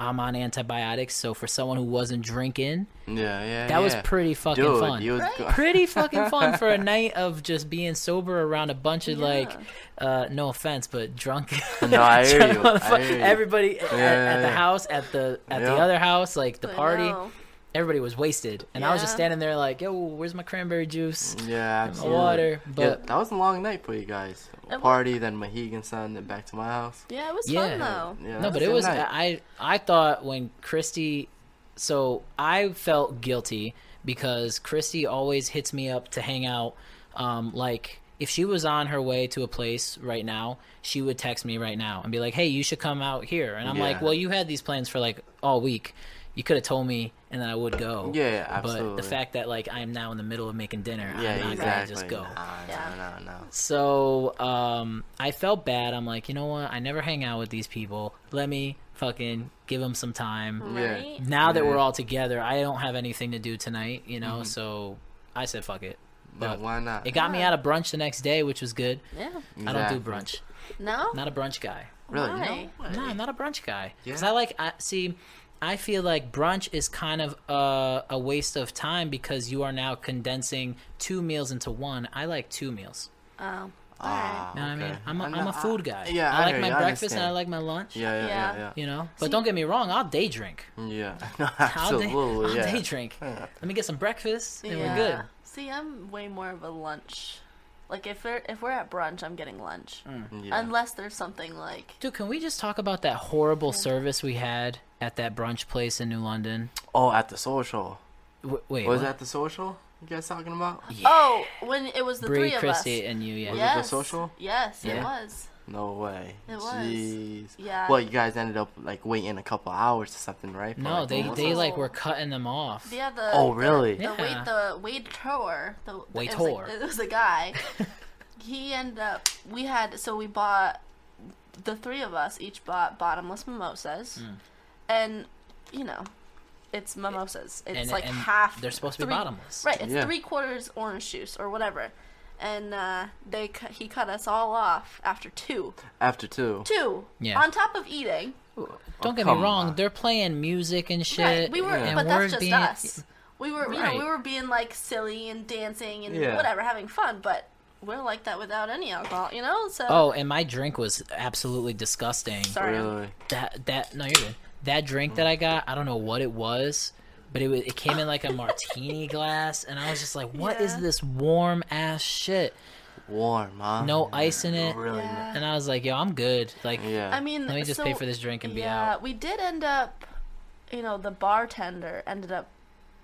I'm on antibiotics, so for someone who wasn't drinking, yeah, yeah, that yeah. was pretty fucking Dude, fun. Was... Right? Pretty fucking fun for a night of just being sober around a bunch of yeah. like, uh, no offense, but drunk. No, I hear you. I hear you. Everybody yeah, at, yeah, at the yeah. house, at the at yeah. the other house, like the I party. Know. Everybody was wasted, and yeah. I was just standing there like, "Yo, where's my cranberry juice? Yeah, absolutely. My water." But yeah, that was a long night for you guys. Party, then Mohegan Sun, then back to my house. Yeah, it was yeah. fun though. Yeah, no, but it was. Night. I I thought when Christy, so I felt guilty because Christy always hits me up to hang out. Um, like if she was on her way to a place right now, she would text me right now and be like, "Hey, you should come out here." And I'm yeah. like, "Well, you had these plans for like all week. You could have told me." And then I would go. Yeah, yeah, absolutely. But the fact that, like, I'm now in the middle of making dinner, yeah, I'm not exactly. going to just go. No, yeah. no, no, no. So um, I felt bad. I'm like, you know what? I never hang out with these people. Let me fucking give them some time. Right. Now yeah. that we're all together, I don't have anything to do tonight, you know? Mm-hmm. So I said, fuck it. But no, why not? It got yeah. me out of brunch the next day, which was good. Yeah. Exactly. I don't do brunch. No? Not a brunch guy. Really? Why? No, no, I'm not a brunch guy. Because yeah. I like, I, see... I feel like brunch is kind of a, a waste of time because you are now condensing two meals into one. I like two meals. Oh, all right. You know what okay. I mean? I'm a, I'm I'm a food guy. I, yeah, I, I like my you, breakfast I and I like my lunch. Yeah, yeah, yeah. yeah, yeah. You know? But See, don't get me wrong. I'll day drink. Yeah. No, absolutely. I'll day, I'll yeah. day drink. Yeah. Let me get some breakfast and yeah. we're good. See, I'm way more of a lunch. Like, if we're, if we're at brunch, I'm getting lunch. Mm. Yeah. Unless there's something like... Dude, can we just talk about that horrible yeah. service we had at that brunch place in New London? Oh, at the social. W- wait, was what? That the social you guys talking about? Yeah. Oh, when it was the Brie, three of Christy, us. and you, yeah. Was yes. it the social? Yes, yeah. it was. No way. It was. Jeez. Yeah. Well, you guys ended up, like, waiting a couple hours or something, right? No, like, they, they like, were cutting them off. Yeah, the... Oh, really? The, yeah. the wait, the waiter, the, the Waiter. It was, like, it was a guy. He ended up... We had... So we bought... The three of us each bought bottomless mimosas. Mm. And, you know, it's mimosas. It's, and, like, and half... They're supposed three, to be bottomless. Right, it's yeah. three quarters orange juice or whatever. And uh, they cu- he cut us all off after two. After two? Two. Yeah. On top of eating. Ooh, don't oh, get me wrong. On. They're playing music and shit. Right. We were, yeah. But that's just being... us. We were, right. you know, we were being, like, silly and dancing and yeah. whatever, having fun, but... We're like that without any alcohol, you know? So. Oh, and my drink was absolutely disgusting. Sorry. Really? That, that, no, you're good. That drink mm. that I got, I don't know what it was, but it was, it came in like a martini glass, and I was just like, what yeah. is this warm-ass shit? Warm, huh? No ice in it. Really yeah. And I was like, yo, I'm good. Like, yeah. I mean, let me just so, pay for this drink and yeah, be out. We did end up, you know, the bartender ended up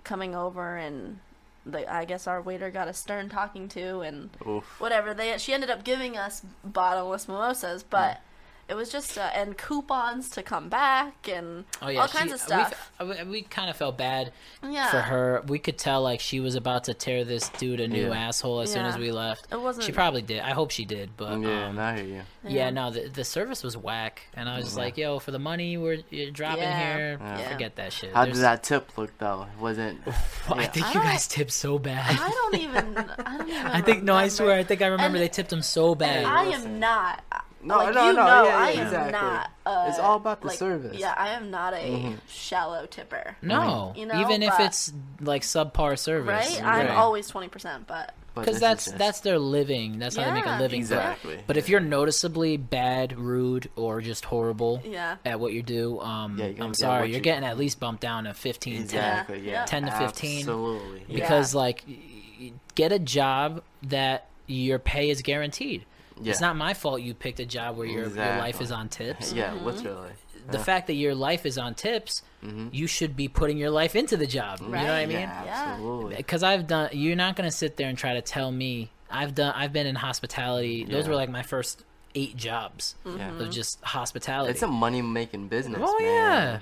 coming over and... Like, I guess our waiter got a stern talking to and Oof. whatever. They she ended up giving us bottomless mimosas, but yeah. It was just uh, and coupons to come back and oh, yeah, all kinds she, of stuff. We, we kind of felt bad yeah. for her. We could tell like she was about to tear this dude a new yeah. asshole as yeah. soon as we left. It wasn't. She probably did. I hope she did. But yeah, um, I hear you. Yeah, yeah, no, the, the service was whack, and I was just yeah. like, yo, for the money we're you're dropping yeah. here, yeah. forget that shit. How There's... did that tip look though? It wasn't. Yeah. I think I you guys tipped so bad. I don't even. I don't even. I think remember. No, I swear, I think I remember and, they tipped him so bad. I am not. No, like, no, you no, know, yeah, I am exactly. not. A, it's all about the like, service. Yeah, I am not a mm-hmm. shallow tipper. No, you know, even but, if it's like subpar service, right? right. I'm always twenty percent, but because that's just... that's their living. That's yeah, how they make a living. Exactly. But, but if you're noticeably bad, rude, or just horrible yeah. at what you do, um, yeah, you're I'm sorry, you're you... getting at least bumped down to fifteen, exactly, ten, yeah. ten to fifteen. Absolutely. Because yeah. like, get a job that your pay is guaranteed. Yeah. It's not my fault you picked a job where your, exactly. your life is on tips. Yeah, mm-hmm. what's your life? The yeah. fact that your life is on tips, mm-hmm. you should be putting your life into the job. Right. You know what I mean? Yeah, absolutely. Because I've done. You're not going to sit there and try to tell me. I've done. I've been in hospitality. Yeah. Those were like my first eight jobs mm-hmm. of just hospitality. It's a money making business. Oh man. yeah.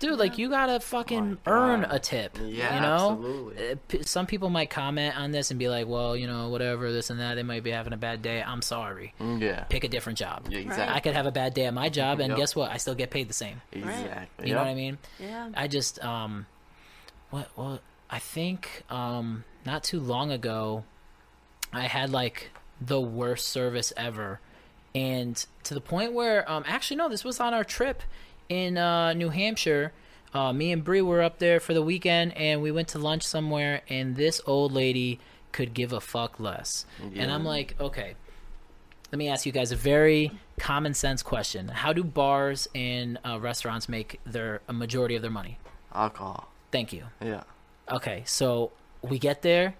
Dude, like, you gotta fucking oh earn a tip, yeah, you know? Absolutely. Some people might comment on this and be like, well, you know, whatever, this and that, they might be having a bad day. I'm sorry. Yeah. Pick a different job. Yeah, exactly. Right. I could have a bad day at my job, and yep. guess what? I still get paid the same. Exactly. You yep. know what I mean? Yeah. I just, um, what, well, I think, um, not too long ago, I had, like, the worst service ever. And to the point where, um, actually, no, this was on our trip. In uh, New Hampshire, uh, me and Brie were up there for the weekend, and we went to lunch somewhere, and this old lady could give a fuck less. Yeah. And I'm like, okay, let me ask you guys a very common sense question. How do bars and uh, restaurants make their a majority of their money? Alcohol. Thank you. Yeah. Okay, so we get there,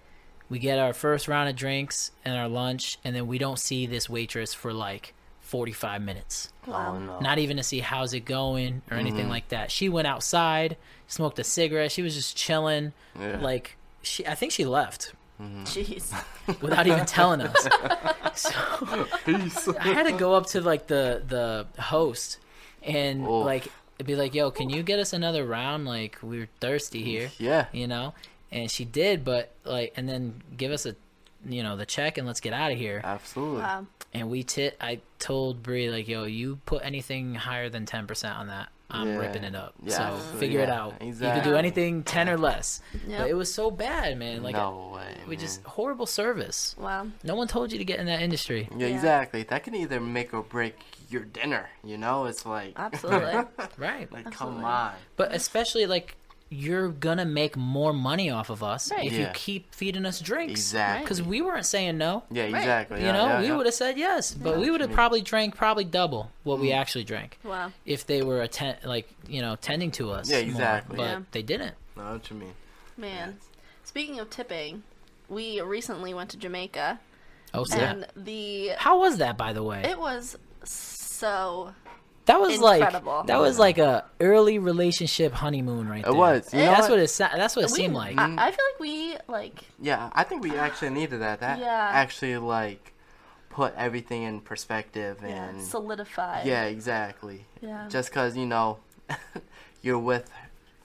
we get our first round of drinks and our lunch, and then we don't see this waitress for like forty-five minutes. Wow. Oh, no. Not even to see how's it going or anything mm-hmm. like that. She went outside, smoked a cigarette. She was just chilling. Yeah. Like she, I think she left. Mm-hmm. Jeez. Without even telling us. So Peace. I had to go up to like the the host and Oof. like be like, "Yo, can you get us another round? Like we're thirsty here." Yeah. You know, and she did, but like, and then give us a, you know, the check and let's get out of here. Absolutely. Wow. And we tit. I told Brie like, "Yo, you put anything higher than ten percent on that, I'm yeah. ripping it up." Yeah, so figure yeah, it out. Exactly. You could do anything ten or less. Yep. But it was so bad, man. Like, no way. We man. just horrible service. Wow. No one told you to get in that industry. Yeah, yeah, exactly. That can either make or break your dinner. You know, it's like absolutely right. Like, absolutely. Come on. But especially like. You're gonna make more money off of us right. if yeah. you keep feeding us drinks. Exactly. Because we weren't saying no. Yeah, exactly. You yeah, know, yeah, we yeah. would have said yes, but yeah. we would have probably drank probably double what mm. we actually drank. Wow. If they were atten- like you know tending to us. Yeah, exactly. More, but yeah. they didn't. I know what you mean. Man, yeah. Speaking of tipping, we recently went to Jamaica. Oh, and that? the how was that, by the way? It was so. That was Incredible. like that was like a early relationship honeymoon right there. It was. You know that's what, what it that's what it we, seemed like. I, I feel like we like Yeah, I think we actually needed that. That yeah. actually like put everything in perspective and yeah, solidified. Yeah, exactly. Yeah. Just cuz you know you're with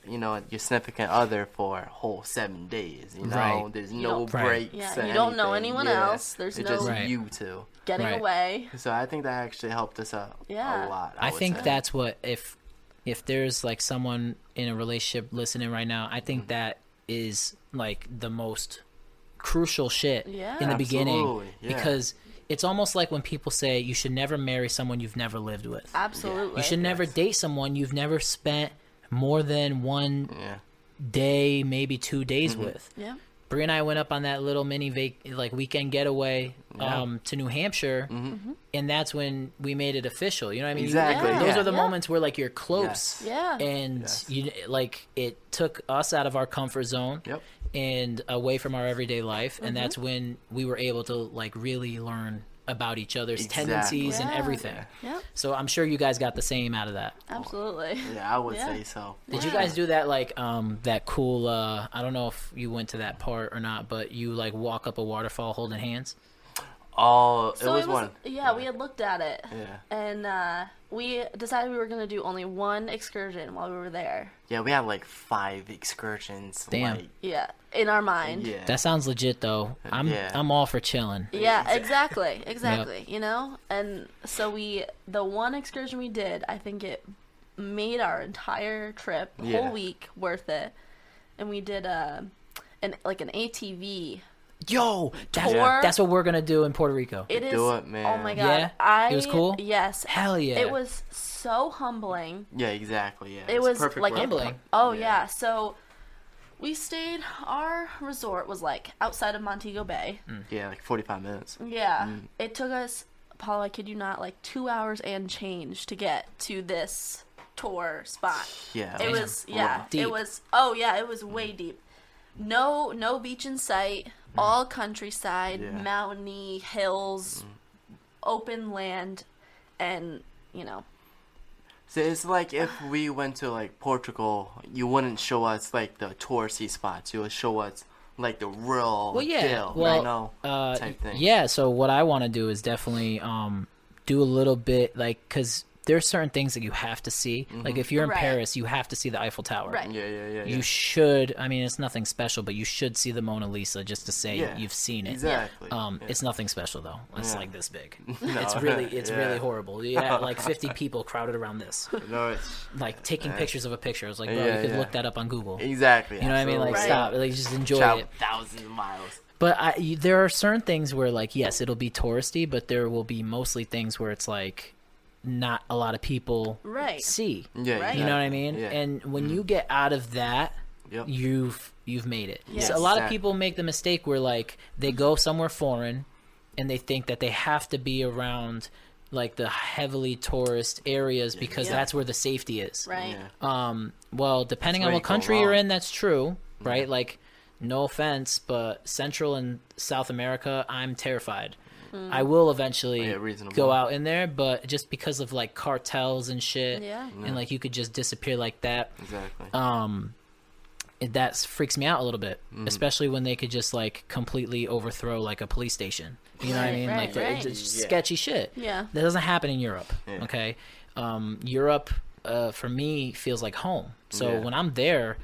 you know your significant other for a whole seven days, you know. Right. There's no breaks. Right. Yeah, you don't anything. know anyone yeah. else. There's it's no just right. you two. Getting right. away. So I think that actually helped us out yeah. a lot. I, I think say. that's what if if there's like someone in a relationship listening right now, I think mm-hmm. that is like the most crucial shit yeah. in the Absolutely. beginning yeah. because it's almost like when people say you should never marry someone you've never lived with. Absolutely. Yeah. You should never yes. date someone you've never spent more than one yeah. day, maybe two days mm-hmm. with. Yeah. Brie and I went up on that little mini vac- like weekend getaway yeah. um, to New Hampshire, mm-hmm. and that's when we made it official. You know what I mean? Exactly. You, yeah. Those are the yeah. moments where like you're close, yes. yeah, and yes. you like it took us out of our comfort zone yep. and away from our everyday life, mm-hmm. and that's when we were able to like really learn about each other's exactly. tendencies yeah. and everything. Yeah. Yep. So I'm sure you guys got the same out of that. Absolutely. Yeah, I would yeah. say so. Did yeah. you guys do that like um that cool uh I don't know if you went to that part or not, but you like walk up a waterfall holding hands? Oh, so it was, it was one. Yeah, yeah, we had looked at it. Yeah. And uh, we decided we were going to do only one excursion while we were there. Yeah, we had like five excursions. Damn. Like, yeah, in our mind. Yeah. That sounds legit, though. I'm yeah. I'm all for chilling. Yeah, exactly. Exactly. Yep. You know? And so we, the one excursion we did, I think it made our entire trip, the yeah. whole week, worth it. And we did uh, an like an A T V Yo, that's, yeah. that's what we're gonna do in Puerto Rico. It is, do it, man. Oh my god, yeah? I, it was cool. Yes, hell yeah, it was so humbling. Yeah, exactly. Yeah, it was like humbling. Oh yeah. yeah. So we stayed. Our resort was like outside of Montego Bay. Mm. Yeah, like forty-five minutes. Yeah, mm. it took us, Paul, I kid you not, like two hours and change to get to this tour spot. Yeah, it was. Yeah, deep. It was. Oh yeah, it was way mm. deep. No, no beach in sight. All countryside, yeah. mountainy hills, mm. open land, and, you know. So it's like if we went to, like, Portugal, you wouldn't show us, like, the touristy spots. You would show us, like, the real well, yeah. deal, well, you know, uh, type thing. Yeah, so what I want to do is definitely um, do a little bit, like, because there's certain things that you have to see. Mm-hmm. Like, if you're in right. Paris, you have to see the Eiffel Tower. Right. Yeah, yeah, yeah. You yeah. should, I mean, it's nothing special, but you should see the Mona Lisa just to say yeah. you've seen it. Exactly. Um, yeah. It's nothing special, though. It's yeah. like this big. No. It's really, it's yeah. really horrible. You had, like, fifty people crowded around this. No, it's... Like, taking yeah. pictures of a picture. I was like, bro, yeah, you could yeah. look that up on Google. Exactly. You know absolutely. What I mean? Like, right. stop. Like, just enjoy Child it. Thousands of miles. But I, there are certain things where, like, yes, it'll be touristy, but there will be mostly things where it's like... not a lot of people right. see. Yeah, right. You know what I mean? Yeah. And when mm-hmm. you get out of that, yep. you've you've made it. Yes. So a lot of people make the mistake where like they go somewhere foreign and they think that they have to be around like the heavily tourist areas because yeah. that's where the safety is. Right. Yeah. Um well, depending on what country you're in, that's true, yeah. right? Like no offense, but Central and South America, I'm terrified. I will eventually oh, yeah, go out in there, but just because of like cartels and shit, yeah. no. and like you could just disappear like that. Exactly. Um, it, that freaks me out a little bit, mm. especially when they could just like completely overthrow like a police station. You know right, what I mean? Right, like right. it's just yeah. sketchy shit. Yeah, that doesn't happen in Europe. Yeah. Okay, um, Europe uh, for me feels like home. So yeah. when I'm there.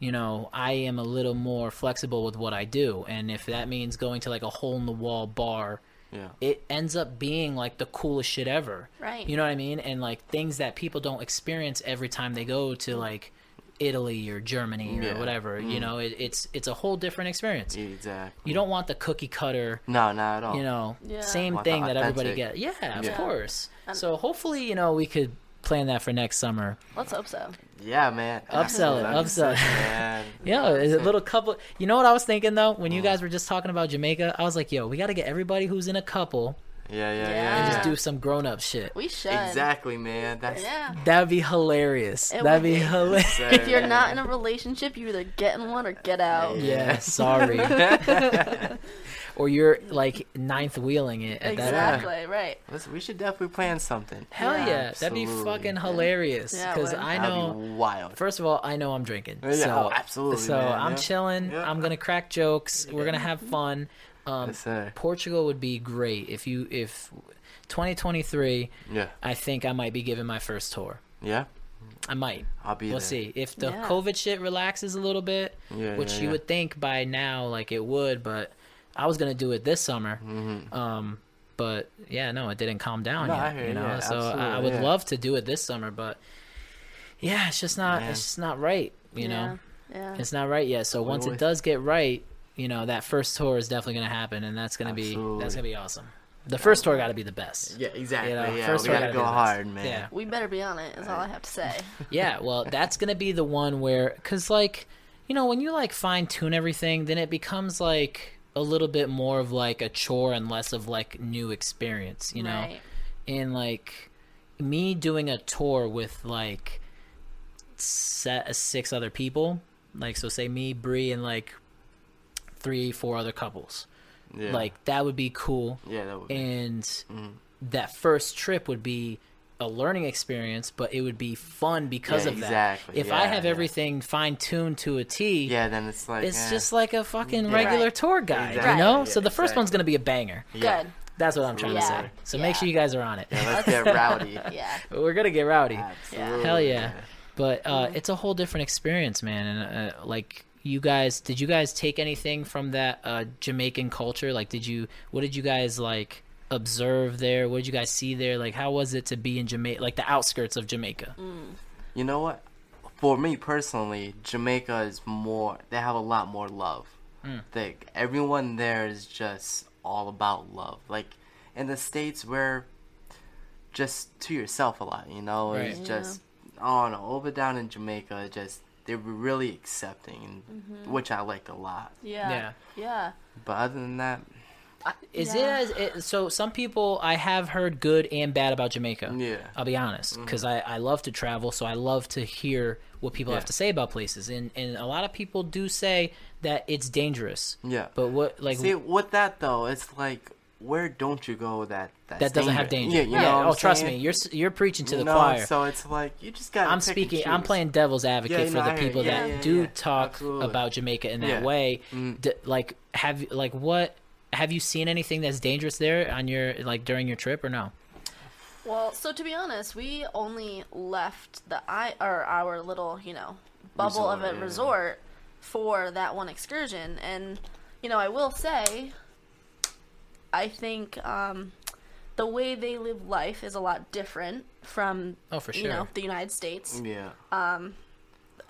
You know, I am a little more flexible with what I do, and if that means going to like a hole in the wall bar. Yeah. It ends up being like the coolest shit ever. Right. You know what I mean? And like things that people don't experience every time they go to like Italy or Germany yeah. or whatever. Mm. You know, it, it's it's a whole different experience. Exactly. You don't want the cookie cutter. No, not at all. You know, yeah. same thing that everybody gets. Yeah, yeah, of course. Um, so hopefully, you know, we could plan that for next summer. Let's hope so. Yeah, man. Upsell it. Upsell it. Yeah, a little couple. You know what I was thinking, though? When you guys were just talking about Jamaica, I was like, yo, we got to get everybody who's in a couple. Yeah, yeah, yeah. yeah. And just do some grown-up shit. We should. Exactly, man. That's yeah. That'd be hilarious. It That'd be, be hilarious. If you're not in a relationship, you either get in one or get out. Yeah, sorry. Or you're, like, ninth wheeling it at exactly, that point. Exactly, right. Listen, we should definitely plan something. Hell yeah. yeah. That'd be fucking hilarious. Because yeah, I know. That'd be wild. First of all, I know I'm drinking. Yeah, so, absolutely. So man. I'm yeah. chilling. Yeah. I'm going to crack jokes. Yeah. We're going to have fun. Um, yes, sir. Portugal would be great. If you, if twenty twenty-three, yeah. I think I might be giving my first tour. Yeah. I might. I'll be we'll there. See. If the yeah. COVID shit relaxes a little bit, yeah, which yeah, you yeah. would think by now, like it would, but. I was gonna do it this summer, mm-hmm. um, but yeah, no, it didn't calm down no, yet. I hear, you know, yeah, so I, I would yeah. love to do it this summer, but yeah, it's just not, Man. it's just not right, you yeah. know. Yeah. It's not right yet. So we once always... it does get right, you know, that first tour is definitely gonna happen, and that's gonna Absolutely. be that's gonna be awesome. The first tour got to be the best. Yeah, exactly. You know, yeah, first we got to go hard, man. Yeah. We better be on it. Is all I have to say. Yeah, well, that's gonna be the one where, cause like, you know, when you like fine tune everything, then it becomes like. A little bit more of like a chore and less of like new experience, you know? Right. And like me doing a tour with like set six other people, like, so say me, Brie, and like three, four other couples. Yeah. Like that would be cool. Yeah, that would be. And mm-hmm. that first trip would be a learning experience, but it would be fun because yeah, of that. Exactly. If yeah, I have yeah. everything fine-tuned to a T, yeah, then it's like it's yeah. just like a fucking yeah. regular right. tour guide, exactly. you know. Yeah, so the first exactly. one's gonna be a banger. Yeah. Good. That's what I'm trying yeah. to say. So yeah. make sure you guys are on it. Yeah, let's get rowdy. Yeah. We're going to get rowdy. Absolutely. Hell yeah. But uh, it's a whole different experience, man. And uh, like, you guys, did you guys take anything from that uh, Jamaican culture? Like, did you, what did you guys like observe there? What did you guys see there? Like, how was it to be in Jamaica, like the outskirts of Jamaica? Mm. You know what? For me personally, Jamaica is more, they have a lot more love. Mm. Like, everyone there is just all about love. Like, in the States, we're just to yourself a lot, you know? Right. It's yeah. just, oh no, over down in Jamaica, just, they were really accepting, mm-hmm. which I liked a lot. Yeah. Yeah. yeah. But other than that... I, is yeah. it, as, it so some people, I have heard good and bad about Jamaica. Yeah. I'll be honest, because mm-hmm. I, I love to travel, so I love to hear what people yeah. have to say about places. And and a lot of people do say that it's dangerous. Yeah. But what, like... See, with that, though, it's like... Where don't you go that that's that doesn't dangerous. Have danger? Yeah, you know yeah. Oh, saying? Trust me, you're you're preaching to the no, choir. So it's like you just got. I'm speaking. I'm playing devil's advocate yeah, for no, the people yeah, that yeah, yeah, do yeah. talk Absolutely. About Jamaica in that yeah. way. Mm. D- like, have like what have you seen anything that's dangerous there on your like during your trip or no? Well, so to be honest, we only left the I or our little you know bubble resort, of a yeah. resort for that one excursion, and you know I will say. I think um, the way they live life is a lot different from oh, for sure. you know the United States. Yeah. Um,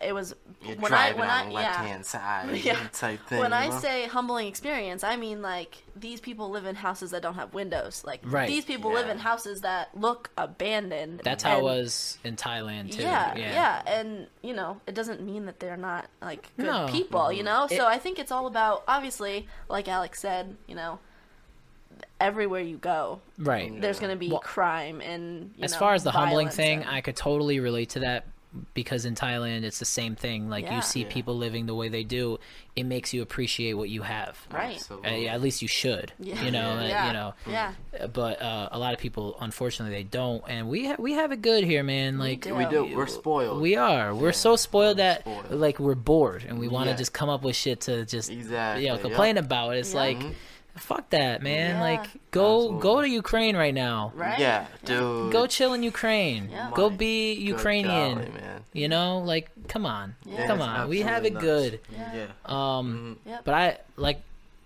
it was You're when I when on I left yeah, hand side yeah. type thing. When I know? Say humbling experience, I mean like these people live in houses that don't have windows. Like right. these people yeah. live in houses that look abandoned. That's and, how it was in Thailand too. Yeah, yeah, yeah, and you know it doesn't mean that they're not like good no. people. Mm-hmm. You know, so it, I think it's all about obviously, like Alex said, you know. Everywhere you go right there's going to be well, crime and you as know, far as the humbling thing and... I could totally relate to that because in Thailand it's the same thing like yeah. you see yeah. people living the way they do it makes you appreciate what you have right uh, yeah, at least you should yeah. you know yeah. Uh, you know yeah but uh, a lot of people unfortunately they don't and we ha- we have it good here man like we do, we do. We, we're spoiled we are we're yeah. so spoiled we're that spoiled. Like we're bored and we want to yeah. just come up with shit to just exactly. you know complain yep. about it's yeah. like mm-hmm. Fuck that, man. Yeah. Like, go Absolutely. Go to Ukraine right now. Right? Yeah, dude. Go chill in Ukraine. Yeah. Go be Ukrainian. Jolly, man. You know? Like, come on. Yeah. Come on. We have it nuts. Good. Yeah. Um, yep. But I, like,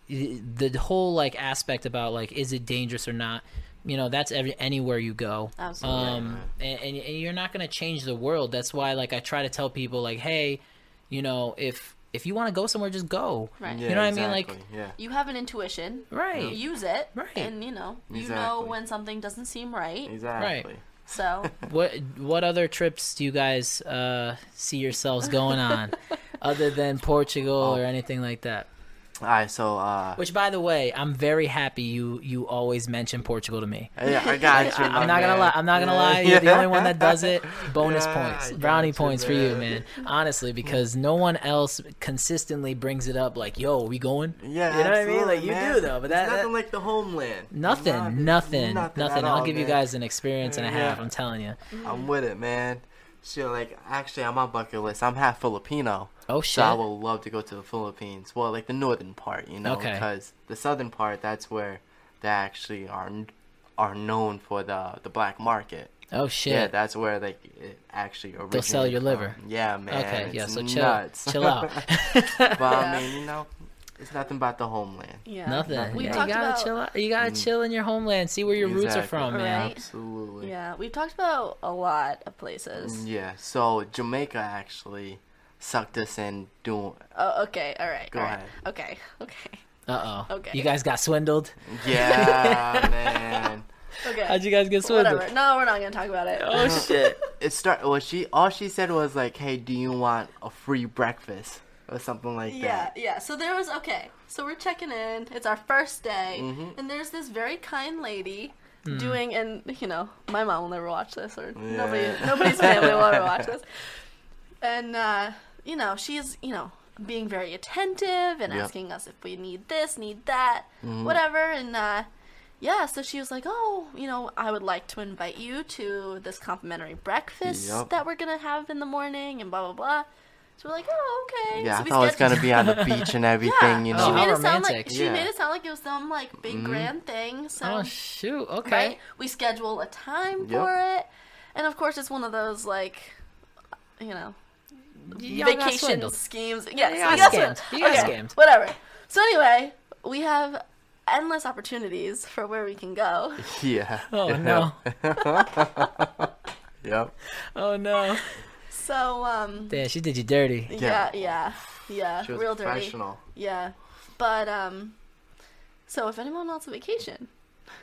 the whole, like, aspect about, like, is it dangerous or not? You know, that's every, anywhere you go. Absolutely. Um, and, and you're not going to change the world. That's why, like, I try to tell people, like, hey, you know, if... If you want to go somewhere, just go. Right. Yeah, you know what exactly. I mean? Like, yeah. you have an intuition. Right. Use it. Right. And, you know, you exactly. know when something doesn't seem right. Exactly. Right. So. What What other trips do you guys uh, see yourselves going on other than Portugal oh. or anything like that? All right, so... Uh, Which, by the way, I'm very happy you, you always mention Portugal to me. Yeah, I got you. I, I'm not going to lie. I'm not going to yeah. lie. You're yeah. the only one that does it. Bonus yeah, points. Brownie points you, for you, man. Honestly, because no one else consistently brings it up like, yo, are we going? Yeah, you know what I mean? Like, you man. Do, though. But that, it's nothing that, like the homeland. Nothing. Nothing. Nothing. nothing, nothing. All, I'll give man. You guys an experience yeah, and a half. Yeah. I'm telling you. I'm with it, man. Shit, like, actually, on my bucket list, I'm half Filipino. Oh, shit. So I would love to go to the Philippines. Well, like the northern part, you know, okay. because the southern part, that's where they actually are are known for the the black market. Oh, shit. Yeah, that's where like it actually originates. They'll sell your liver. From. Yeah, man. Okay, it's yeah, so chill, nuts. chill out. But, I mean, you know, it's nothing about the homeland. Yeah. Nothing. nothing. We yeah. talked you gotta about... chill out. You got to chill in your homeland, see where your exactly. roots are from, right? man. Absolutely. Yeah, we've talked about a lot of places. Yeah, so Jamaica actually... sucked us in doing. Oh, okay. All right. Go all ahead. Right. Okay. Okay. Uh oh. Okay. You guys got swindled. Yeah, man. Okay. How'd you guys get swindled? Whatever. No, we're not gonna talk about it. Oh shit. It start. Well, she all she said was like, "Hey, do you want a free breakfast or something like yeah, that?" Yeah, yeah. So there was okay. So we're checking in. It's our first day, mm-hmm. and there's this very kind lady. Doing and you know, my mom will never watch this, or yeah. nobody, nobody's family will ever watch this, and. uh You know, she's, you know, being very attentive and yep. asking us if we need this, need that, mm-hmm. whatever. And, uh, yeah, so she was like, oh, you know, I would like to invite you to this complimentary breakfast yep. that we're going to have in the morning and blah, blah, blah. So we're like, oh, okay. Yeah, so I thought it was going to be on the beach and everything, yeah. you know. She, made it, sound like, she yeah. made it sound like it was some, like, big mm-hmm. grand thing. So, oh, shoot. Okay. Right? We schedule a time yep. for it. And, of course, it's one of those, like, you know, you vacation got schemes. Yeah, you got scammed. You got okay. scammed. Whatever. So, anyway, we have endless opportunities for where we can go. Yeah. Oh, no. Yep. Oh, no. So, um... Damn, she did you dirty. Yeah, yeah, yeah. She was real dirty. Professional. Yeah. But, um... So, if anyone wants a vacation...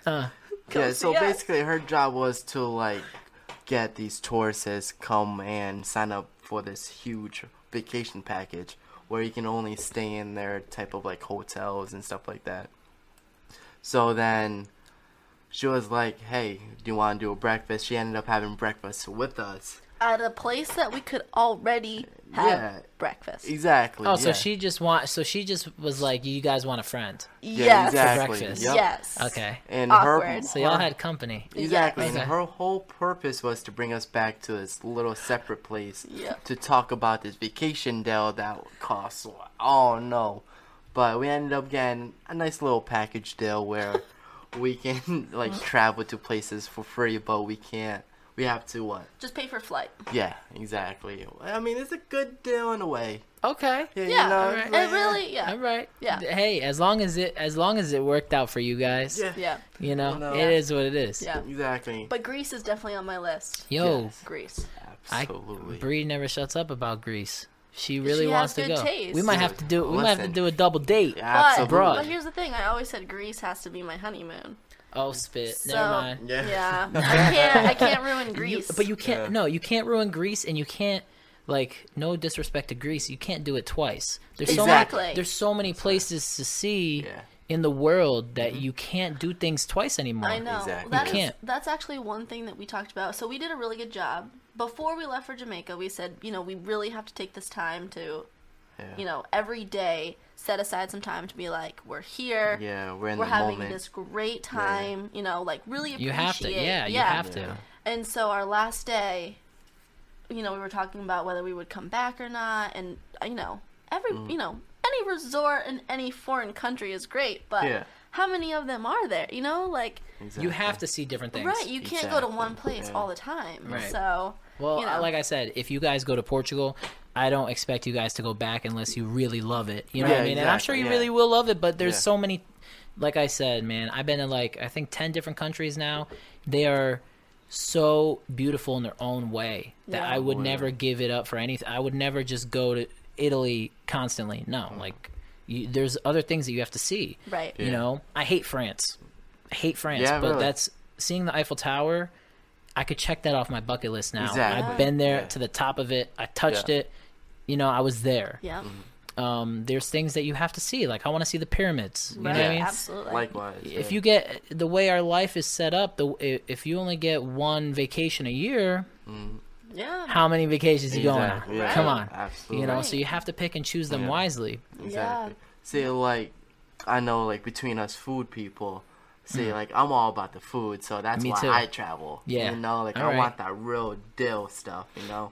Uh. Yeah, so us. basically her job was to, like, get these tourists come and sign up for this huge vacation package where you can only stay in their type of, like, hotels and stuff like that. So then she was like, hey, do you want to do a breakfast? She ended up having breakfast with us. At a place that we could already have yeah, breakfast. Exactly. Oh, yeah. so she just want. So she just was like, "You guys want a friend?" Yeah, yes. exactly. For breakfast. Yep. Yes. Okay. And Awkward. her. So y'all had company. Exactly. Yes. And okay. her whole purpose was to bring us back to this little separate place yep. to talk about this vacation deal that costs. Oh no! But we ended up getting a nice little package deal where we can like travel to places for free, but we can't. We have to what? Just pay for flight. Yeah, exactly. I mean, it's a good deal in a way. Okay. Yeah. yeah. You know, all right. It really. Yeah. All right. Yeah. Hey, as long as it as long as it worked out for you guys. Yeah. Yeah. You know, no. it is what it is. Yeah. Exactly. But Greece is definitely on my list. Yo. Yes. Greece. Absolutely. I, Brie never shuts up about Greece. She really she wants to go. Taste. We might have to do. Listen. We might have to do a double date. Absolutely. But, but here's the thing. I always said Greece has to be my honeymoon. Oh, spit. So, Never mind. Yeah. yeah. I can't I can't ruin Greece. You, but you can't, yeah. no, you can't ruin Greece, and you can't, like, no disrespect to Greece, you can't do it twice. There's exactly. So many, there's so many places to see yeah. in the world that mm-hmm. you can't do things twice anymore. I know. Exactly. That you is, can't. That's actually one thing that we talked about. So we did a really good job. Before we left for Jamaica, we said, you know, we really have to take this time to, yeah. you know, every day. Set aside some time to be like, we're here. Yeah, we're in we're the having moment. This great time. Yeah. You know, like really appreciate. You have to. Yeah, yeah. you have to. And so our last day, you know, we were talking about whether we would come back or not, and you know, every mm. you know, any resort in any foreign country is great, but yeah. how many of them are there? You know, like exactly. you have to see different things. Right, you can't exactly. go to one place yeah. all the time. Right. So, well, you know. like I said, if you guys go to Portugal. I don't expect you guys to go back unless you really love it. You know yeah, what I mean? Exactly, and I'm sure you yeah. really will love it, but there's yeah. so many... Like I said, man, I've been in like, I think ten different countries now. They are so beautiful in their own way that yeah. I would Boy. never give it up for anything. I would never just go to Italy constantly. No, mm. like, you, there's other things that you have to see. Right. Yeah. You know? I hate France. I hate France, yeah, but really. that's... Seeing the Eiffel Tower, I could check that off my bucket list now. Exactly. I've been there yeah. to the top of it. I touched yeah. it. You know, I was there. Yeah. Mm-hmm. Um, there's things that you have to see. Like, I want to see the pyramids. You right. know what I mean? Absolutely. Likewise. If yeah. you get the way our life is set up, the if you only get one vacation a year, mm. yeah. how many vacations exactly. are you going on? Yeah. Right. Come on. Absolutely. You know, right. so you have to pick and choose them yeah. wisely. Exactly. Yeah. See, like, I know, like, between us food people, see, mm. like, I'm all about the food, so that's Me why too. I travel. Yeah. You know, like, all I right. want that real deal stuff, you know?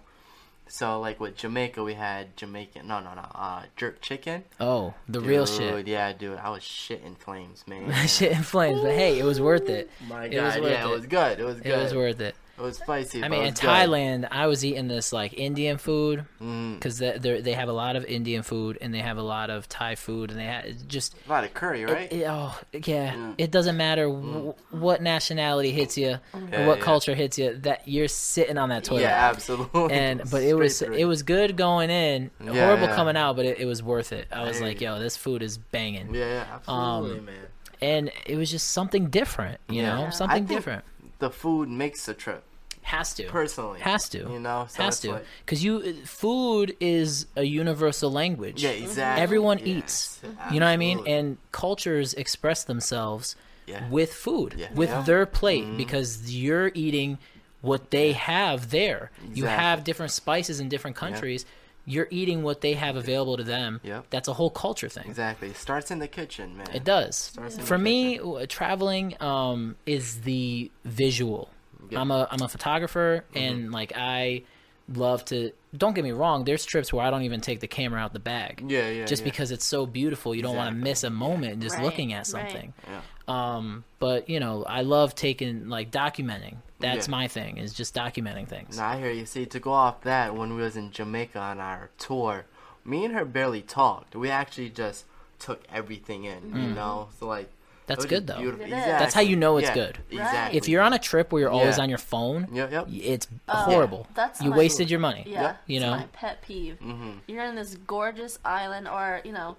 So, like, with Jamaica, we had Jamaican... No, no, no. Uh, jerk chicken. Oh, the dude, real shit. Yeah, dude. I was shit in flames, man. Shit in flames. But, hey, it was worth it. My God. It was worth yeah, it. it was good. It was good. It was worth it. It was spicy. I mean, in Thailand, good. I was eating this, like, Indian food. Because mm. they they have a lot of Indian food, and they have a lot of Thai food, and they had just... A lot of curry, right? It, it, oh, yeah. Mm. It doesn't matter mm. wh- what nationality hits you, yeah, or what yeah. culture hits you, that you're sitting on that toilet. Yeah, absolutely. And But it was through. it was good going in, yeah, horrible yeah. coming out, but it, it was worth it. I was Dang. like, yo, this food is banging. Yeah, yeah absolutely, um, man. And it was just something different, you yeah. know? Yeah. Something different. The food makes the trip. Has to. Personally. Has to. You know? So Has to. Because like... you, food is a universal language. Yeah, exactly. Everyone yes. eats. Absolutely. You know what I mean? And cultures express themselves yeah. with food, yeah. with yeah. their plate, mm-hmm. because you're eating what they yeah. have there. Exactly. You have different spices in different countries. Yeah. You're eating what they have available to them. Yep. That's a whole culture thing. Exactly. It starts in the kitchen, man. It does. Yeah. For me, kitchen. traveling um, is the visual. Yep. I'm a I'm a photographer, mm-hmm. and like I love to, don't get me wrong, there's trips where I don't even take the camera out the bag. Yeah, yeah. Just yeah. because it's so beautiful, you exactly. don't want to miss a moment yeah. just right. looking at something. Right. Yeah. Um, but, you know, I love taking, like, documenting. That's yeah. my thing, is just documenting things. Now I hear you. See, to go off that, when we was in Jamaica on our tour, me and her barely talked. We actually just took everything in, mm. you know? So, like, that's good, though. Exactly. That's how you know it's yeah, good. Exactly. If you're on a trip where you're always yeah. on your phone, yep, yep. it's uh, horrible. Yeah, that's you my, wasted your money. Yeah, yep. you know? That's my pet peeve. Mm-hmm. You're in this gorgeous island, or, you know,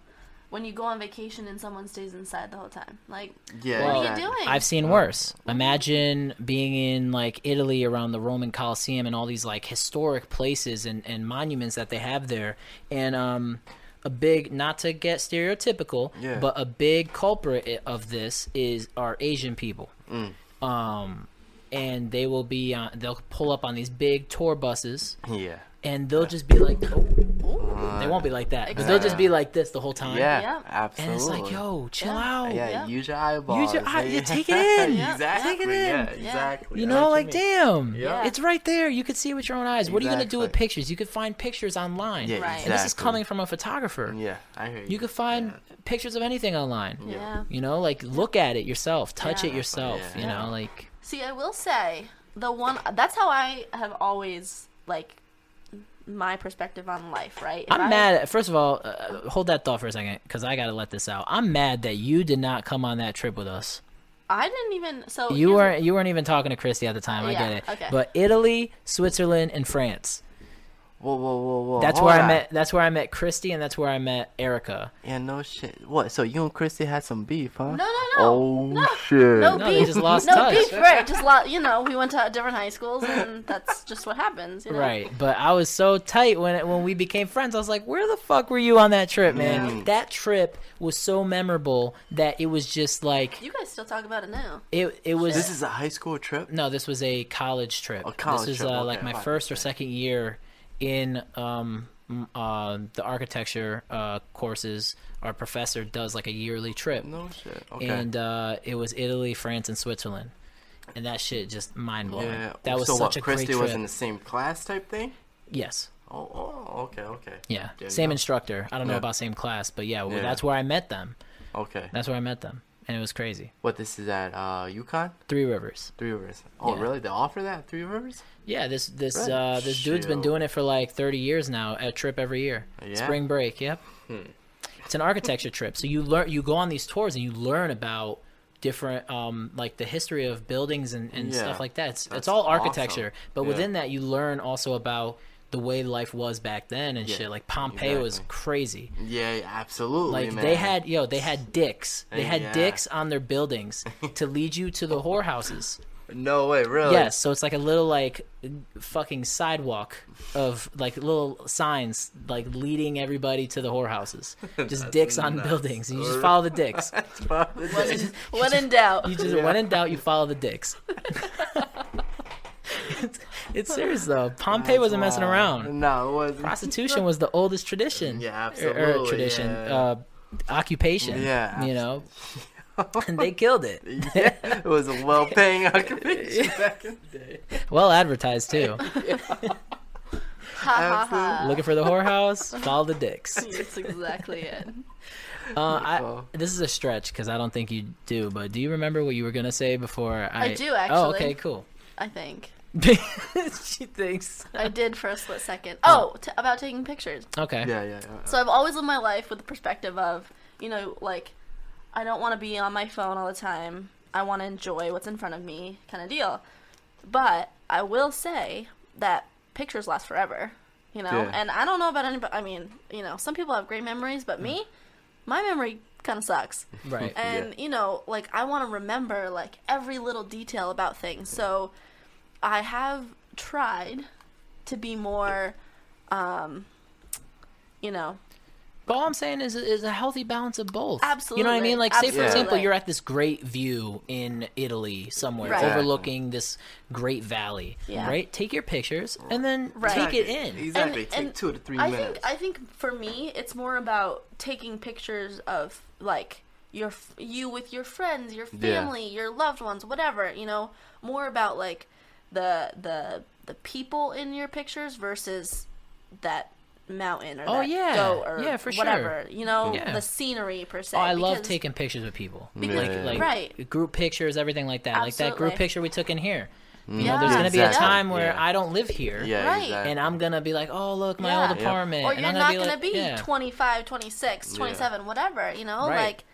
when you go on vacation and someone stays inside the whole time. Like, yeah, what well, are you doing? I've seen worse. Imagine being in, like, Italy around the Roman Colosseum and all these, like, historic places and, and monuments that they have there. And, um... a big, not to get stereotypical, yeah. but a big culprit of this is our Asian people. Mm. Um, and they will be on, they'll pull up on these big tour buses. Yeah. And they'll just be like, oh, oh. they won't be like that. But they'll just be like this the whole time. Yeah, yeah. absolutely. And it's like, yo, chill yeah. out. Yeah, yeah, use your eyeballs. Use your eye- yeah. Take it in. yeah. Exactly. Take it in. Yeah, exactly. You know, That's like, you damn, yeah. it's right there. You can see it with your own eyes. Exactly. What are you going to do with pictures? You could find pictures online. Yeah, right. exactly. And this is coming from a photographer. Yeah, I hear you. You could find yeah. pictures of anything online. Yeah. yeah. You know, like, look at it yourself. Touch yeah. it yourself. Yeah. You know, like. See, I will say, the one, that's how I have always, like, my perspective on life, right? If I'm I... mad at, first of all, uh, hold that thought for a second, because I gotta let this out. I'm mad that you did not come on that trip with us. I didn't even, so you weren't you weren't even talking to Christy at the time. Yeah, I get it. Okay. But Italy, Switzerland, and France. Whoa, whoa, whoa, whoa! That's Hold where on. I met. That's where I met Christy, and that's where I met Erica. Yeah, no shit. What? So you and Christy had some beef, huh? No, no, no. Oh no. shit! No, no beef. They just lost no touch. beef, right? Just lost. You know, we went to different high schools, and that's just what happens. You know? Right. But I was so tight when it, when we became friends. I was like, "Where the fuck were you on that trip, man? Mm. That trip was so memorable that it was just like." You guys still talk about it now. It it was. This is a high school trip. No, this was a college trip. A college this trip. This uh, is okay, like my fine. first or second year. In um, uh, the architecture uh, courses, our professor does like a yearly trip. No shit. Okay. And uh, it was Italy, France, and Switzerland, and that shit just mind blowing. Yeah. That was so such what, a Christy great trip. Christy was in the same class type thing. Yes. Oh, oh okay, okay. Yeah, yeah same know. instructor. I don't yeah. know about same class, but yeah, well, yeah, that's where I met them. Okay. That's where I met them, and it was crazy. What this is at uh, UConn? Three Rivers. Three Rivers. Oh, yeah. really? They offer that Three Rivers? Yeah, this this right. uh, this Shoot. dude's been doing it for like thirty years now. A trip every year, yeah. spring break. Yep, hmm. it's an architecture trip. So you learn, you go on these tours and you learn about different, um, like the history of buildings and, and yeah. stuff like that. It's That's it's all architecture, awesome. but yeah. within that you learn also about the way life was back then and yeah. shit. Like Pompeii exactly. was crazy. Yeah, absolutely. Like man. they had yo, they had dicks. They had yeah. dicks on their buildings to lead you to the whorehouses. No way, really? Yes, so it's like a little, like, fucking sidewalk of, like, little signs, like, leading everybody to the whorehouses. Just dicks on buildings. And you just follow the dicks. follow the dicks. When, in, when just, in doubt. You just, yeah. when in doubt, you follow the dicks. it's, it's serious, though. Pompeii That's wasn't wild. messing around. No, it wasn't. Prostitution was the oldest tradition. Yeah, absolutely. Or, or tradition. Yeah. Uh, occupation. Yeah. You know? And they killed it. Yeah, it was a well-paying occupation back in the day. Well advertised too. yeah. ha, ha, ha. Looking for the whorehouse, follow the dicks. That's exactly it. Uh, I, this is a stretch because I don't think you do, but do you remember what you were gonna say before? I, I do actually. Oh, okay, cool. I think. she thinks I did for a split second. Oh, oh. T- about taking pictures. Okay. Yeah, yeah, yeah. So I've always lived my life with the perspective of, you know, like, I don't want to be on my phone all the time. I want to enjoy what's in front of me kind of deal. But I will say that pictures last forever, you know? Yeah. And I don't know about anybody. I mean, you know, some people have great memories, but me, my memory kind of sucks. Right. And, yeah. you know, like, I want to remember, like, every little detail about things. So I have tried to be more, um, you know... But all I'm saying is is a healthy balance of both. Absolutely. You know what I mean? Like, Absolutely. say, for example, you're at this great view in Italy somewhere, right. overlooking this great valley, yeah. right? Take your pictures and then right. take it in. Exactly. And, take and two to three I minutes. Think, I think for me, it's more about taking pictures of, like, your you with your friends, your family, yeah. your loved ones, whatever, you know? More about, like, the the the people in your pictures versus that mountain or oh, that yeah. goat or yeah, for whatever. Sure. You know, yeah. the scenery per se. Oh, I because, love taking pictures with people. Because, like, like right. group pictures, everything like that. Absolutely. Like that group picture we took in here. You yeah, know, there's going to be exactly. a time where yeah. I don't live here, yeah, right. exactly. and I'm going to be like, oh, look, my yeah. old apartment. Or you're and I'm not going to be, like, be yeah. twenty-five, twenty-six, twenty-seven, yeah. whatever, you know? Right. Like,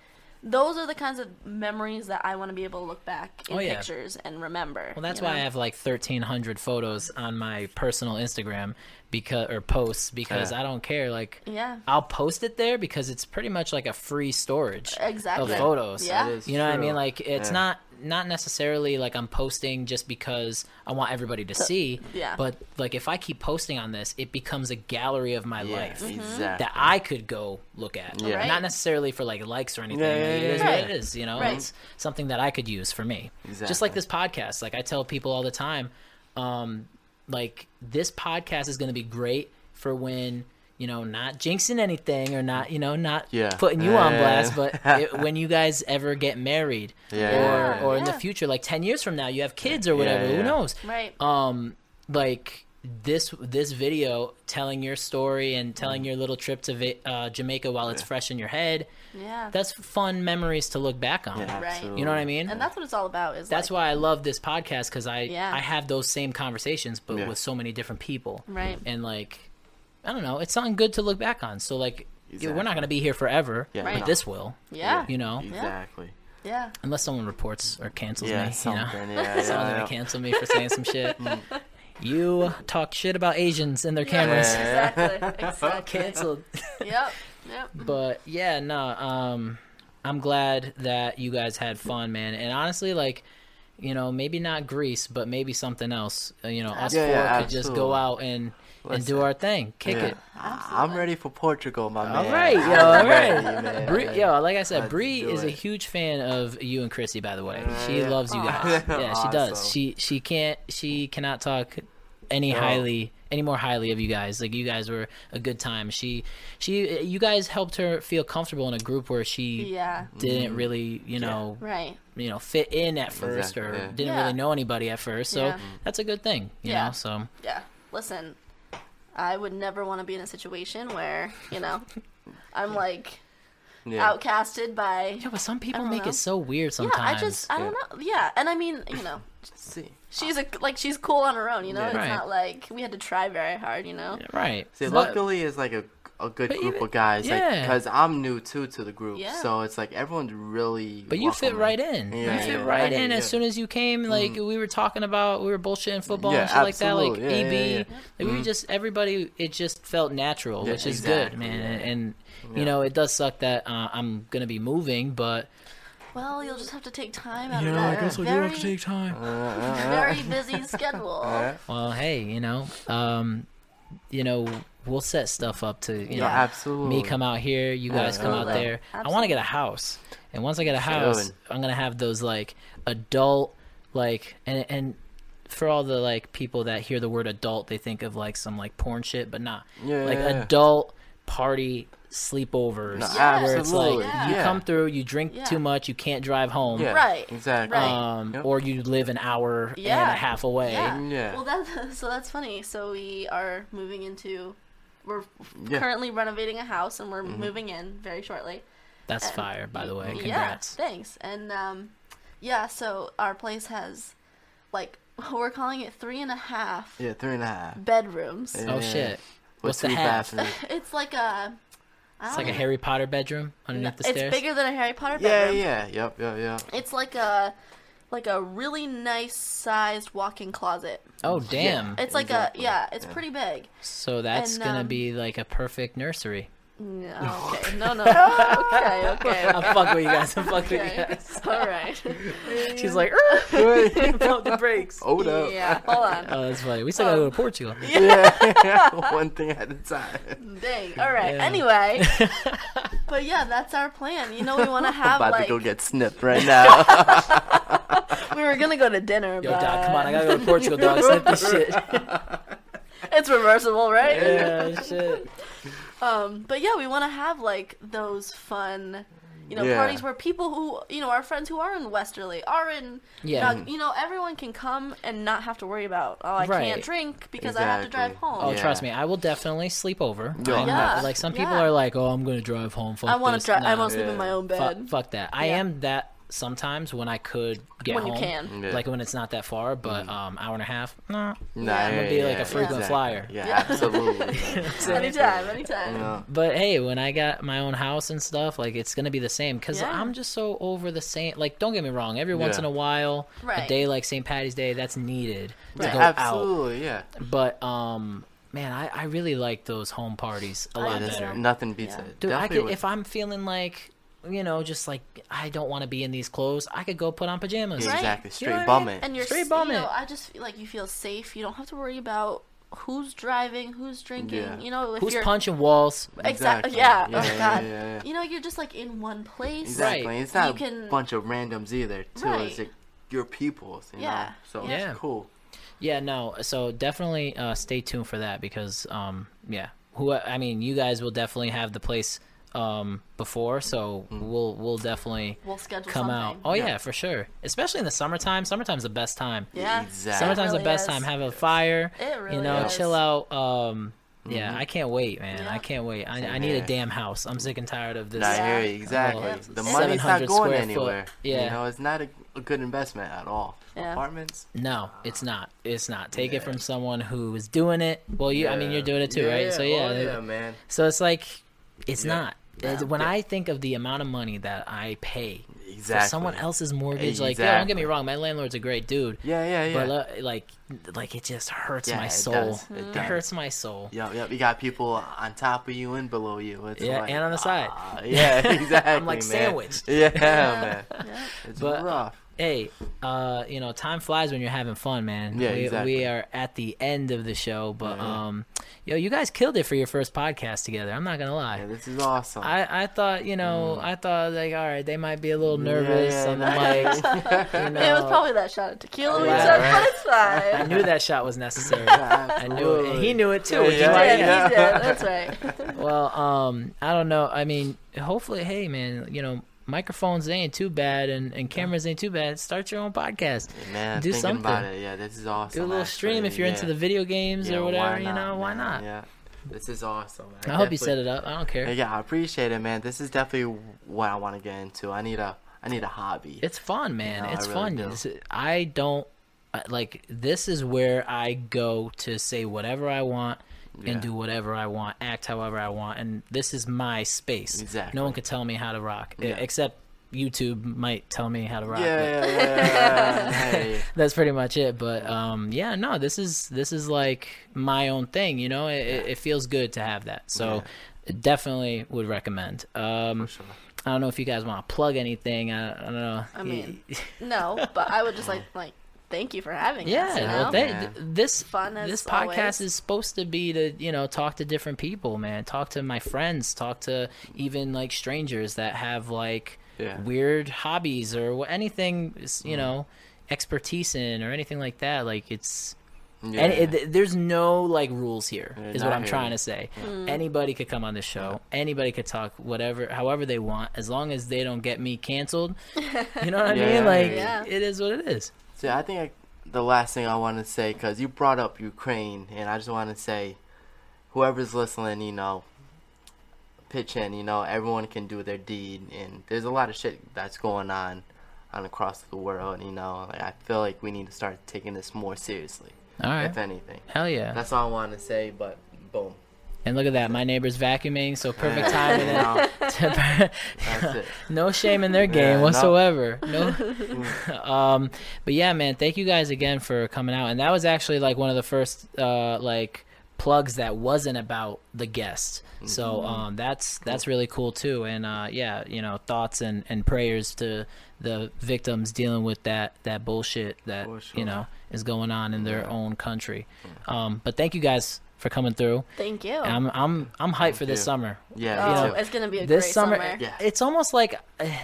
those are the kinds of memories that I want to be able to look back in oh, yeah. pictures and remember. Well, that's why know? I have, like, thirteen hundred photos on my personal Instagram because or posts because yeah. I don't care. Like, yeah. I'll post it there because it's pretty much like a free storage exactly. of photos. Yeah. You know true. What I mean? Like, it's yeah. not... not necessarily like I'm posting just because I want everybody to see, yeah. but like if I keep posting on this, it becomes a gallery of my yeah, life exactly. that I could go look at. Yeah. Right. Not necessarily for like likes or anything. Yeah, yeah, yeah, it is right. what it is, you know, right. it's something that I could use for me. Exactly. Just like this podcast. Like I tell people all the time, um, like this podcast is going to be great for when, you know, not jinxing anything or not, you know, not yeah. putting you yeah. on blast, but it, when you guys ever get married yeah. or, or yeah. in the future, like ten years from now, you have kids or whatever, yeah, yeah. who knows? Right. Um, like this, this video telling your story and telling mm. your little trip to uh, Jamaica while it's yeah. fresh in your head. Yeah. That's fun memories to look back on. Yeah, right. You know what I mean? And that's what it's all about. Is that's like, why I love this podcast. Cause I, yeah. I have those same conversations, but yeah. with so many different people. Right. And like, I don't know. It's something good to look back on. So, like, exactly. we're not going to be here forever, yeah, but no. this will. Yeah. You know? Exactly. Yeah. Unless someone reports or cancels yeah, me. Something. You know? Yeah, yeah, someone's going to cancel me for saying some shit. You talk shit about Asians and their yeah, cameras. Exactly. exactly. Canceled. Yep. Yep. But, yeah, no. Um, I'm glad that you guys had fun, man. And honestly, like, you know, maybe not Greece, but maybe something else. You know, us yeah, four yeah, could absolutely. just go out and... Let's and do say. our thing. Kick yeah. it. Absolutely. I'm ready for Portugal, my all man. All right, yo. All right. Man. Brie, yo, like I said, Let's Brie is it. a huge fan of you and Christy, by the way. Yeah. She loves you guys. Oh, yeah, awesome. she does. She she can't she cannot talk any no. highly any more highly of you guys. Like you guys were a good time. She she you guys helped her feel comfortable in a group where she yeah. didn't really, you know, yeah. right. you know, fit in at first exactly. or yeah. didn't yeah. really know anybody at first. So yeah. that's a good thing, you yeah. know. So yeah. Listen, I would never want to be in a situation where, you know, I'm, like, yeah. outcasted by... Yeah, but some people make know. it so weird sometimes. Yeah, I just, I yeah. don't know. Yeah, and I mean, you know, see, she's a, like she's cool on her own, you know? Yeah. It's right. not like we had to try very hard, you know? Yeah, right. See, but, luckily it's, like, a, a good group even, of guys. Yeah. Because like, I'm new, too, to the group. Yeah. So it's, like, everyone's really... But you fit right in. Yeah, you fit yeah, right in. Yeah. As soon as you came, like, mm. we were talking about, we were bullshitting football yeah, and shit absolutely. like that. Like, yeah, E B. Yeah, yeah, yeah. Like, mm. we just, everybody, it just felt natural, yeah, which is exactly. good, man. And, and yeah. you know, it does suck that uh, I'm going to be moving, but... Well, you'll just have to take time out yeah, of that. Yeah, I guess we'll very, have to take time. Very busy schedule. Well, hey, you know, um, you know... we'll set stuff up to, you yeah, know, absolutely. me come out here, you guys yeah, come out there. Absolutely. I want to get a house. And once I get a house, Showing. I'm going to have those, like, adult, like, and and for all the, like, people that hear the word adult, they think of, like, some, like, porn shit, but not. Yeah, like, yeah. adult party sleepovers. No, yeah, where it's like, yeah. you come through, you drink yeah. too much, you can't drive home. Yeah, right. Exactly. Um, yep. Or you live an hour yeah. and a half away. Yeah. yeah. Well, that's, so that's funny. So we are moving into... We're yeah. currently renovating a house, and we're mm-hmm. moving in very shortly. That's and, fire, by the way. Congrats. Yeah, thanks. And, um, yeah, so our place has, like, we're calling it three and a half. Yeah, three and a half. Bedrooms. Yeah. Oh, shit. What's, What's the half? It's like a... It's like know. a Harry Potter bedroom underneath no, the stairs? It's bigger than a Harry Potter bedroom. Yeah, yeah, yep, yep, yep. It's like a... like a really nice sized walk-in closet. Oh, damn. Yeah. It's like exactly. a, yeah, it's yeah. pretty big. So that's um, going to be like a perfect nursery. No, okay. No, no. Okay, okay. I'll fuck with you guys. I'll fuck okay. with you guys. All right. She's like, pump the brakes. Hold up. Yeah, hold on. Oh, that's funny. We still um, got to go to Portugal. Yeah. yeah. One thing at a time. Dang. All right. Yeah. Anyway. But yeah, that's our plan. You know, we want to have I'm about like... to go get snipped right now. We were going to go to dinner, Yo, but... Yo, dog, come on. I got to go to Portugal, dog. Snip this shit. It's reversible, right? Yeah, shit. Um, but yeah, we want to have, like, those fun, you know, yeah. parties where people who, you know, our friends who are in Westerly, are in, yeah. Doug, you know, everyone can come and not have to worry about, oh, I right. can't drink because exactly. I have to drive home. Oh, yeah. Trust me, I will definitely sleep over. Yeah. yeah. Like, some people yeah. are like, oh, I'm going to drive home. Fuck I want to dri- no. I want to yeah. sleep in my own bed. Fuck, fuck that. Yeah. I am that sometimes when I could get when home. When you can. Yeah. Like, when it's not that far, but um, hour and a half, nah. nah yeah, I'm going to yeah, be, like, yeah, a frequent yeah. flyer. Yeah, yeah. absolutely. so, anytime, anytime. Yeah. But, hey, when I got my own house and stuff, like, it's going to be the same, because yeah. I'm just so over the same. Like, don't get me wrong. Every once yeah. in a while, right. a day like Saint Paddy's Day, that's needed right. to go absolutely, out. Absolutely, yeah. But, um... man, I, I really like those home parties a lot yeah, better. Nothing beats yeah. it. Dude, I could, if I'm feeling like, you know, just like I don't want to be in these clothes, I could go put on pajamas. Yeah, exactly. Right? Straight you know bum I mean? It. And you're, Straight bum you know, it. I just feel like you feel safe. You don't have to worry about who's driving, who's drinking. Yeah. You know, if who's you're, punching walls. Exactly. exactly. Yeah. yeah. Oh God. Yeah, yeah, yeah. You know, you're just like in one place. Exactly. Right. It's not you a can... bunch of randoms either. Too. Right. It's like your people. You yeah. know? So yeah. it's cool. Yeah, no, so definitely uh, stay tuned for that because, um, yeah, who I mean, you guys will definitely have the place um, before, so mm. we'll we'll definitely we'll schedule come something. Out. Oh, yeah. yeah, for sure. Especially in the summertime. Summertime's the best time. Yeah, exactly. Summertime's really the best is. time. Have a fire, it really you know, is. Chill out. Um, yeah, mm-hmm. I can't wait, man. Yeah. I can't wait. I, I need a damn house. I'm sick and tired of this. I hear you, exactly. Well, the money's not going anywhere. Foot. Yeah. You know, it's not a, a good investment at all. Yeah. Apartments? No, it's not. It's not. Take yeah. it from someone who is doing it. Well, you. Yeah. I mean, you're doing it too, yeah. right? So, yeah. Oh, yeah, man. So, it's like, it's yeah. not. Yeah. It's, when yeah. I think of the amount of money that I pay exactly. for someone else's mortgage, exactly. like, yeah, don't get me wrong, my landlord's a great dude. Yeah, yeah, yeah. But, uh, like, like it just hurts yeah, my soul. It, it, it hurts my soul. Yeah, yeah. You got people on top of you and below you. It's yeah, like, and on the side. Uh, yeah, exactly. I'm like man. sandwiched. Yeah, yeah. man. Yeah. It's but, rough. Hey, uh, you know, time flies when you're having fun, man. Yeah, we, exactly. we are at the end of the show, but yeah. um, yo, you guys killed it for your first podcast together. I'm not gonna lie. Yeah, this is awesome. I, I thought, you know, mm. I thought like, all right, they might be a little nervous yeah, yeah, on the mic. You know, it was probably that shot of tequila we took, but it's fine. I knew that shot was necessary. Yeah, I knew it, and he knew it too. Yeah, yeah, right? yeah. He did. That's right. Well, um, I don't know. I mean, hopefully, hey, man, you know. Microphones ain't too bad and, and cameras ain't too bad. Start your own podcast. Yeah, man, do something about it. Yeah, this is awesome. Do a little actually. stream if you're yeah. into the video games yeah, or whatever. Not, you know, why man? not? Yeah, this is awesome. I, I hope you set it up. I don't care. Yeah, I appreciate it, man. This is definitely what I want to get into. I need a, I need a hobby. It's fun, man. You know, it's I really fun. Do. I don't like. This is where I go to say whatever I want. Yeah. And do whatever I want, act however I want, and this is my space. Exactly. No one could tell me how to rock, yeah. except YouTube might tell me how to rock. Yeah, yeah, yeah. Hey. That's pretty much it. But um, yeah, no, this is this is like my own thing. You know, it, yeah. it, it feels good to have that. So yeah. definitely would recommend. Um, For sure. I don't know if you guys want to plug anything. I, I don't know. I mean, no, but I would just like like. Thank you for having yeah, us. You know? they, yeah, this fun as this podcast always. Is supposed to be to you know talk to different people, man. Talk to my friends, talk to even like strangers that have like yeah. weird hobbies or anything you know expertise in or anything like that. Like it's yeah. and it, there's no like rules here yeah, is what I'm here. trying to say. Yeah. Mm. Anybody could come on the show. Yeah. Anybody could talk whatever, however they want, as long as they don't get me canceled. You know what yeah. I mean? Like yeah. it is what it is. So I think I, the last thing I want to say, because you brought up Ukraine, and I just want to say, whoever's listening, you know, pitch in. You know, everyone can do their deed, and there's a lot of shit that's going on, on across the world. You know, like, I feel like we need to start taking this more seriously. All right. If anything. Hell yeah. That's all I want to say. But boom. And look at that, my neighbor's vacuuming, so perfect timing. No. That's it. No shame in their game yeah, whatsoever. No. no. um, but yeah, man, thank you guys again for coming out. And that was actually like one of the first uh, like plugs that wasn't about the guest. Mm-hmm. So um, that's that's really cool too. And uh, yeah, you know, thoughts and, and prayers to the victims dealing with that that bullshit that For sure. you know is going on in their yeah. own country. Yeah. Um, but thank you guys for coming through. Thank you. And I'm I'm I'm hyped Thank for this you. Summer. Yeah, oh, you know, it's gonna be a this great summer. summer. Yeah. It's almost like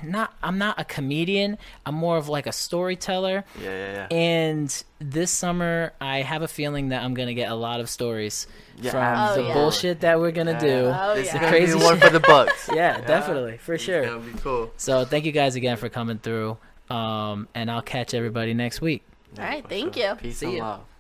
not I'm not a comedian. I'm more of like a storyteller. Yeah, yeah, yeah. And this summer, I have a feeling that I'm gonna get a lot of stories yeah, from absolutely. the bullshit that we're gonna yeah. do. Oh, this yeah. is crazy gonna be one for the books. yeah, yeah, definitely for it's sure. It's gonna be cool. So thank you guys again for coming through. Um, and I'll catch everybody next week. All right, thank you. Peace and love.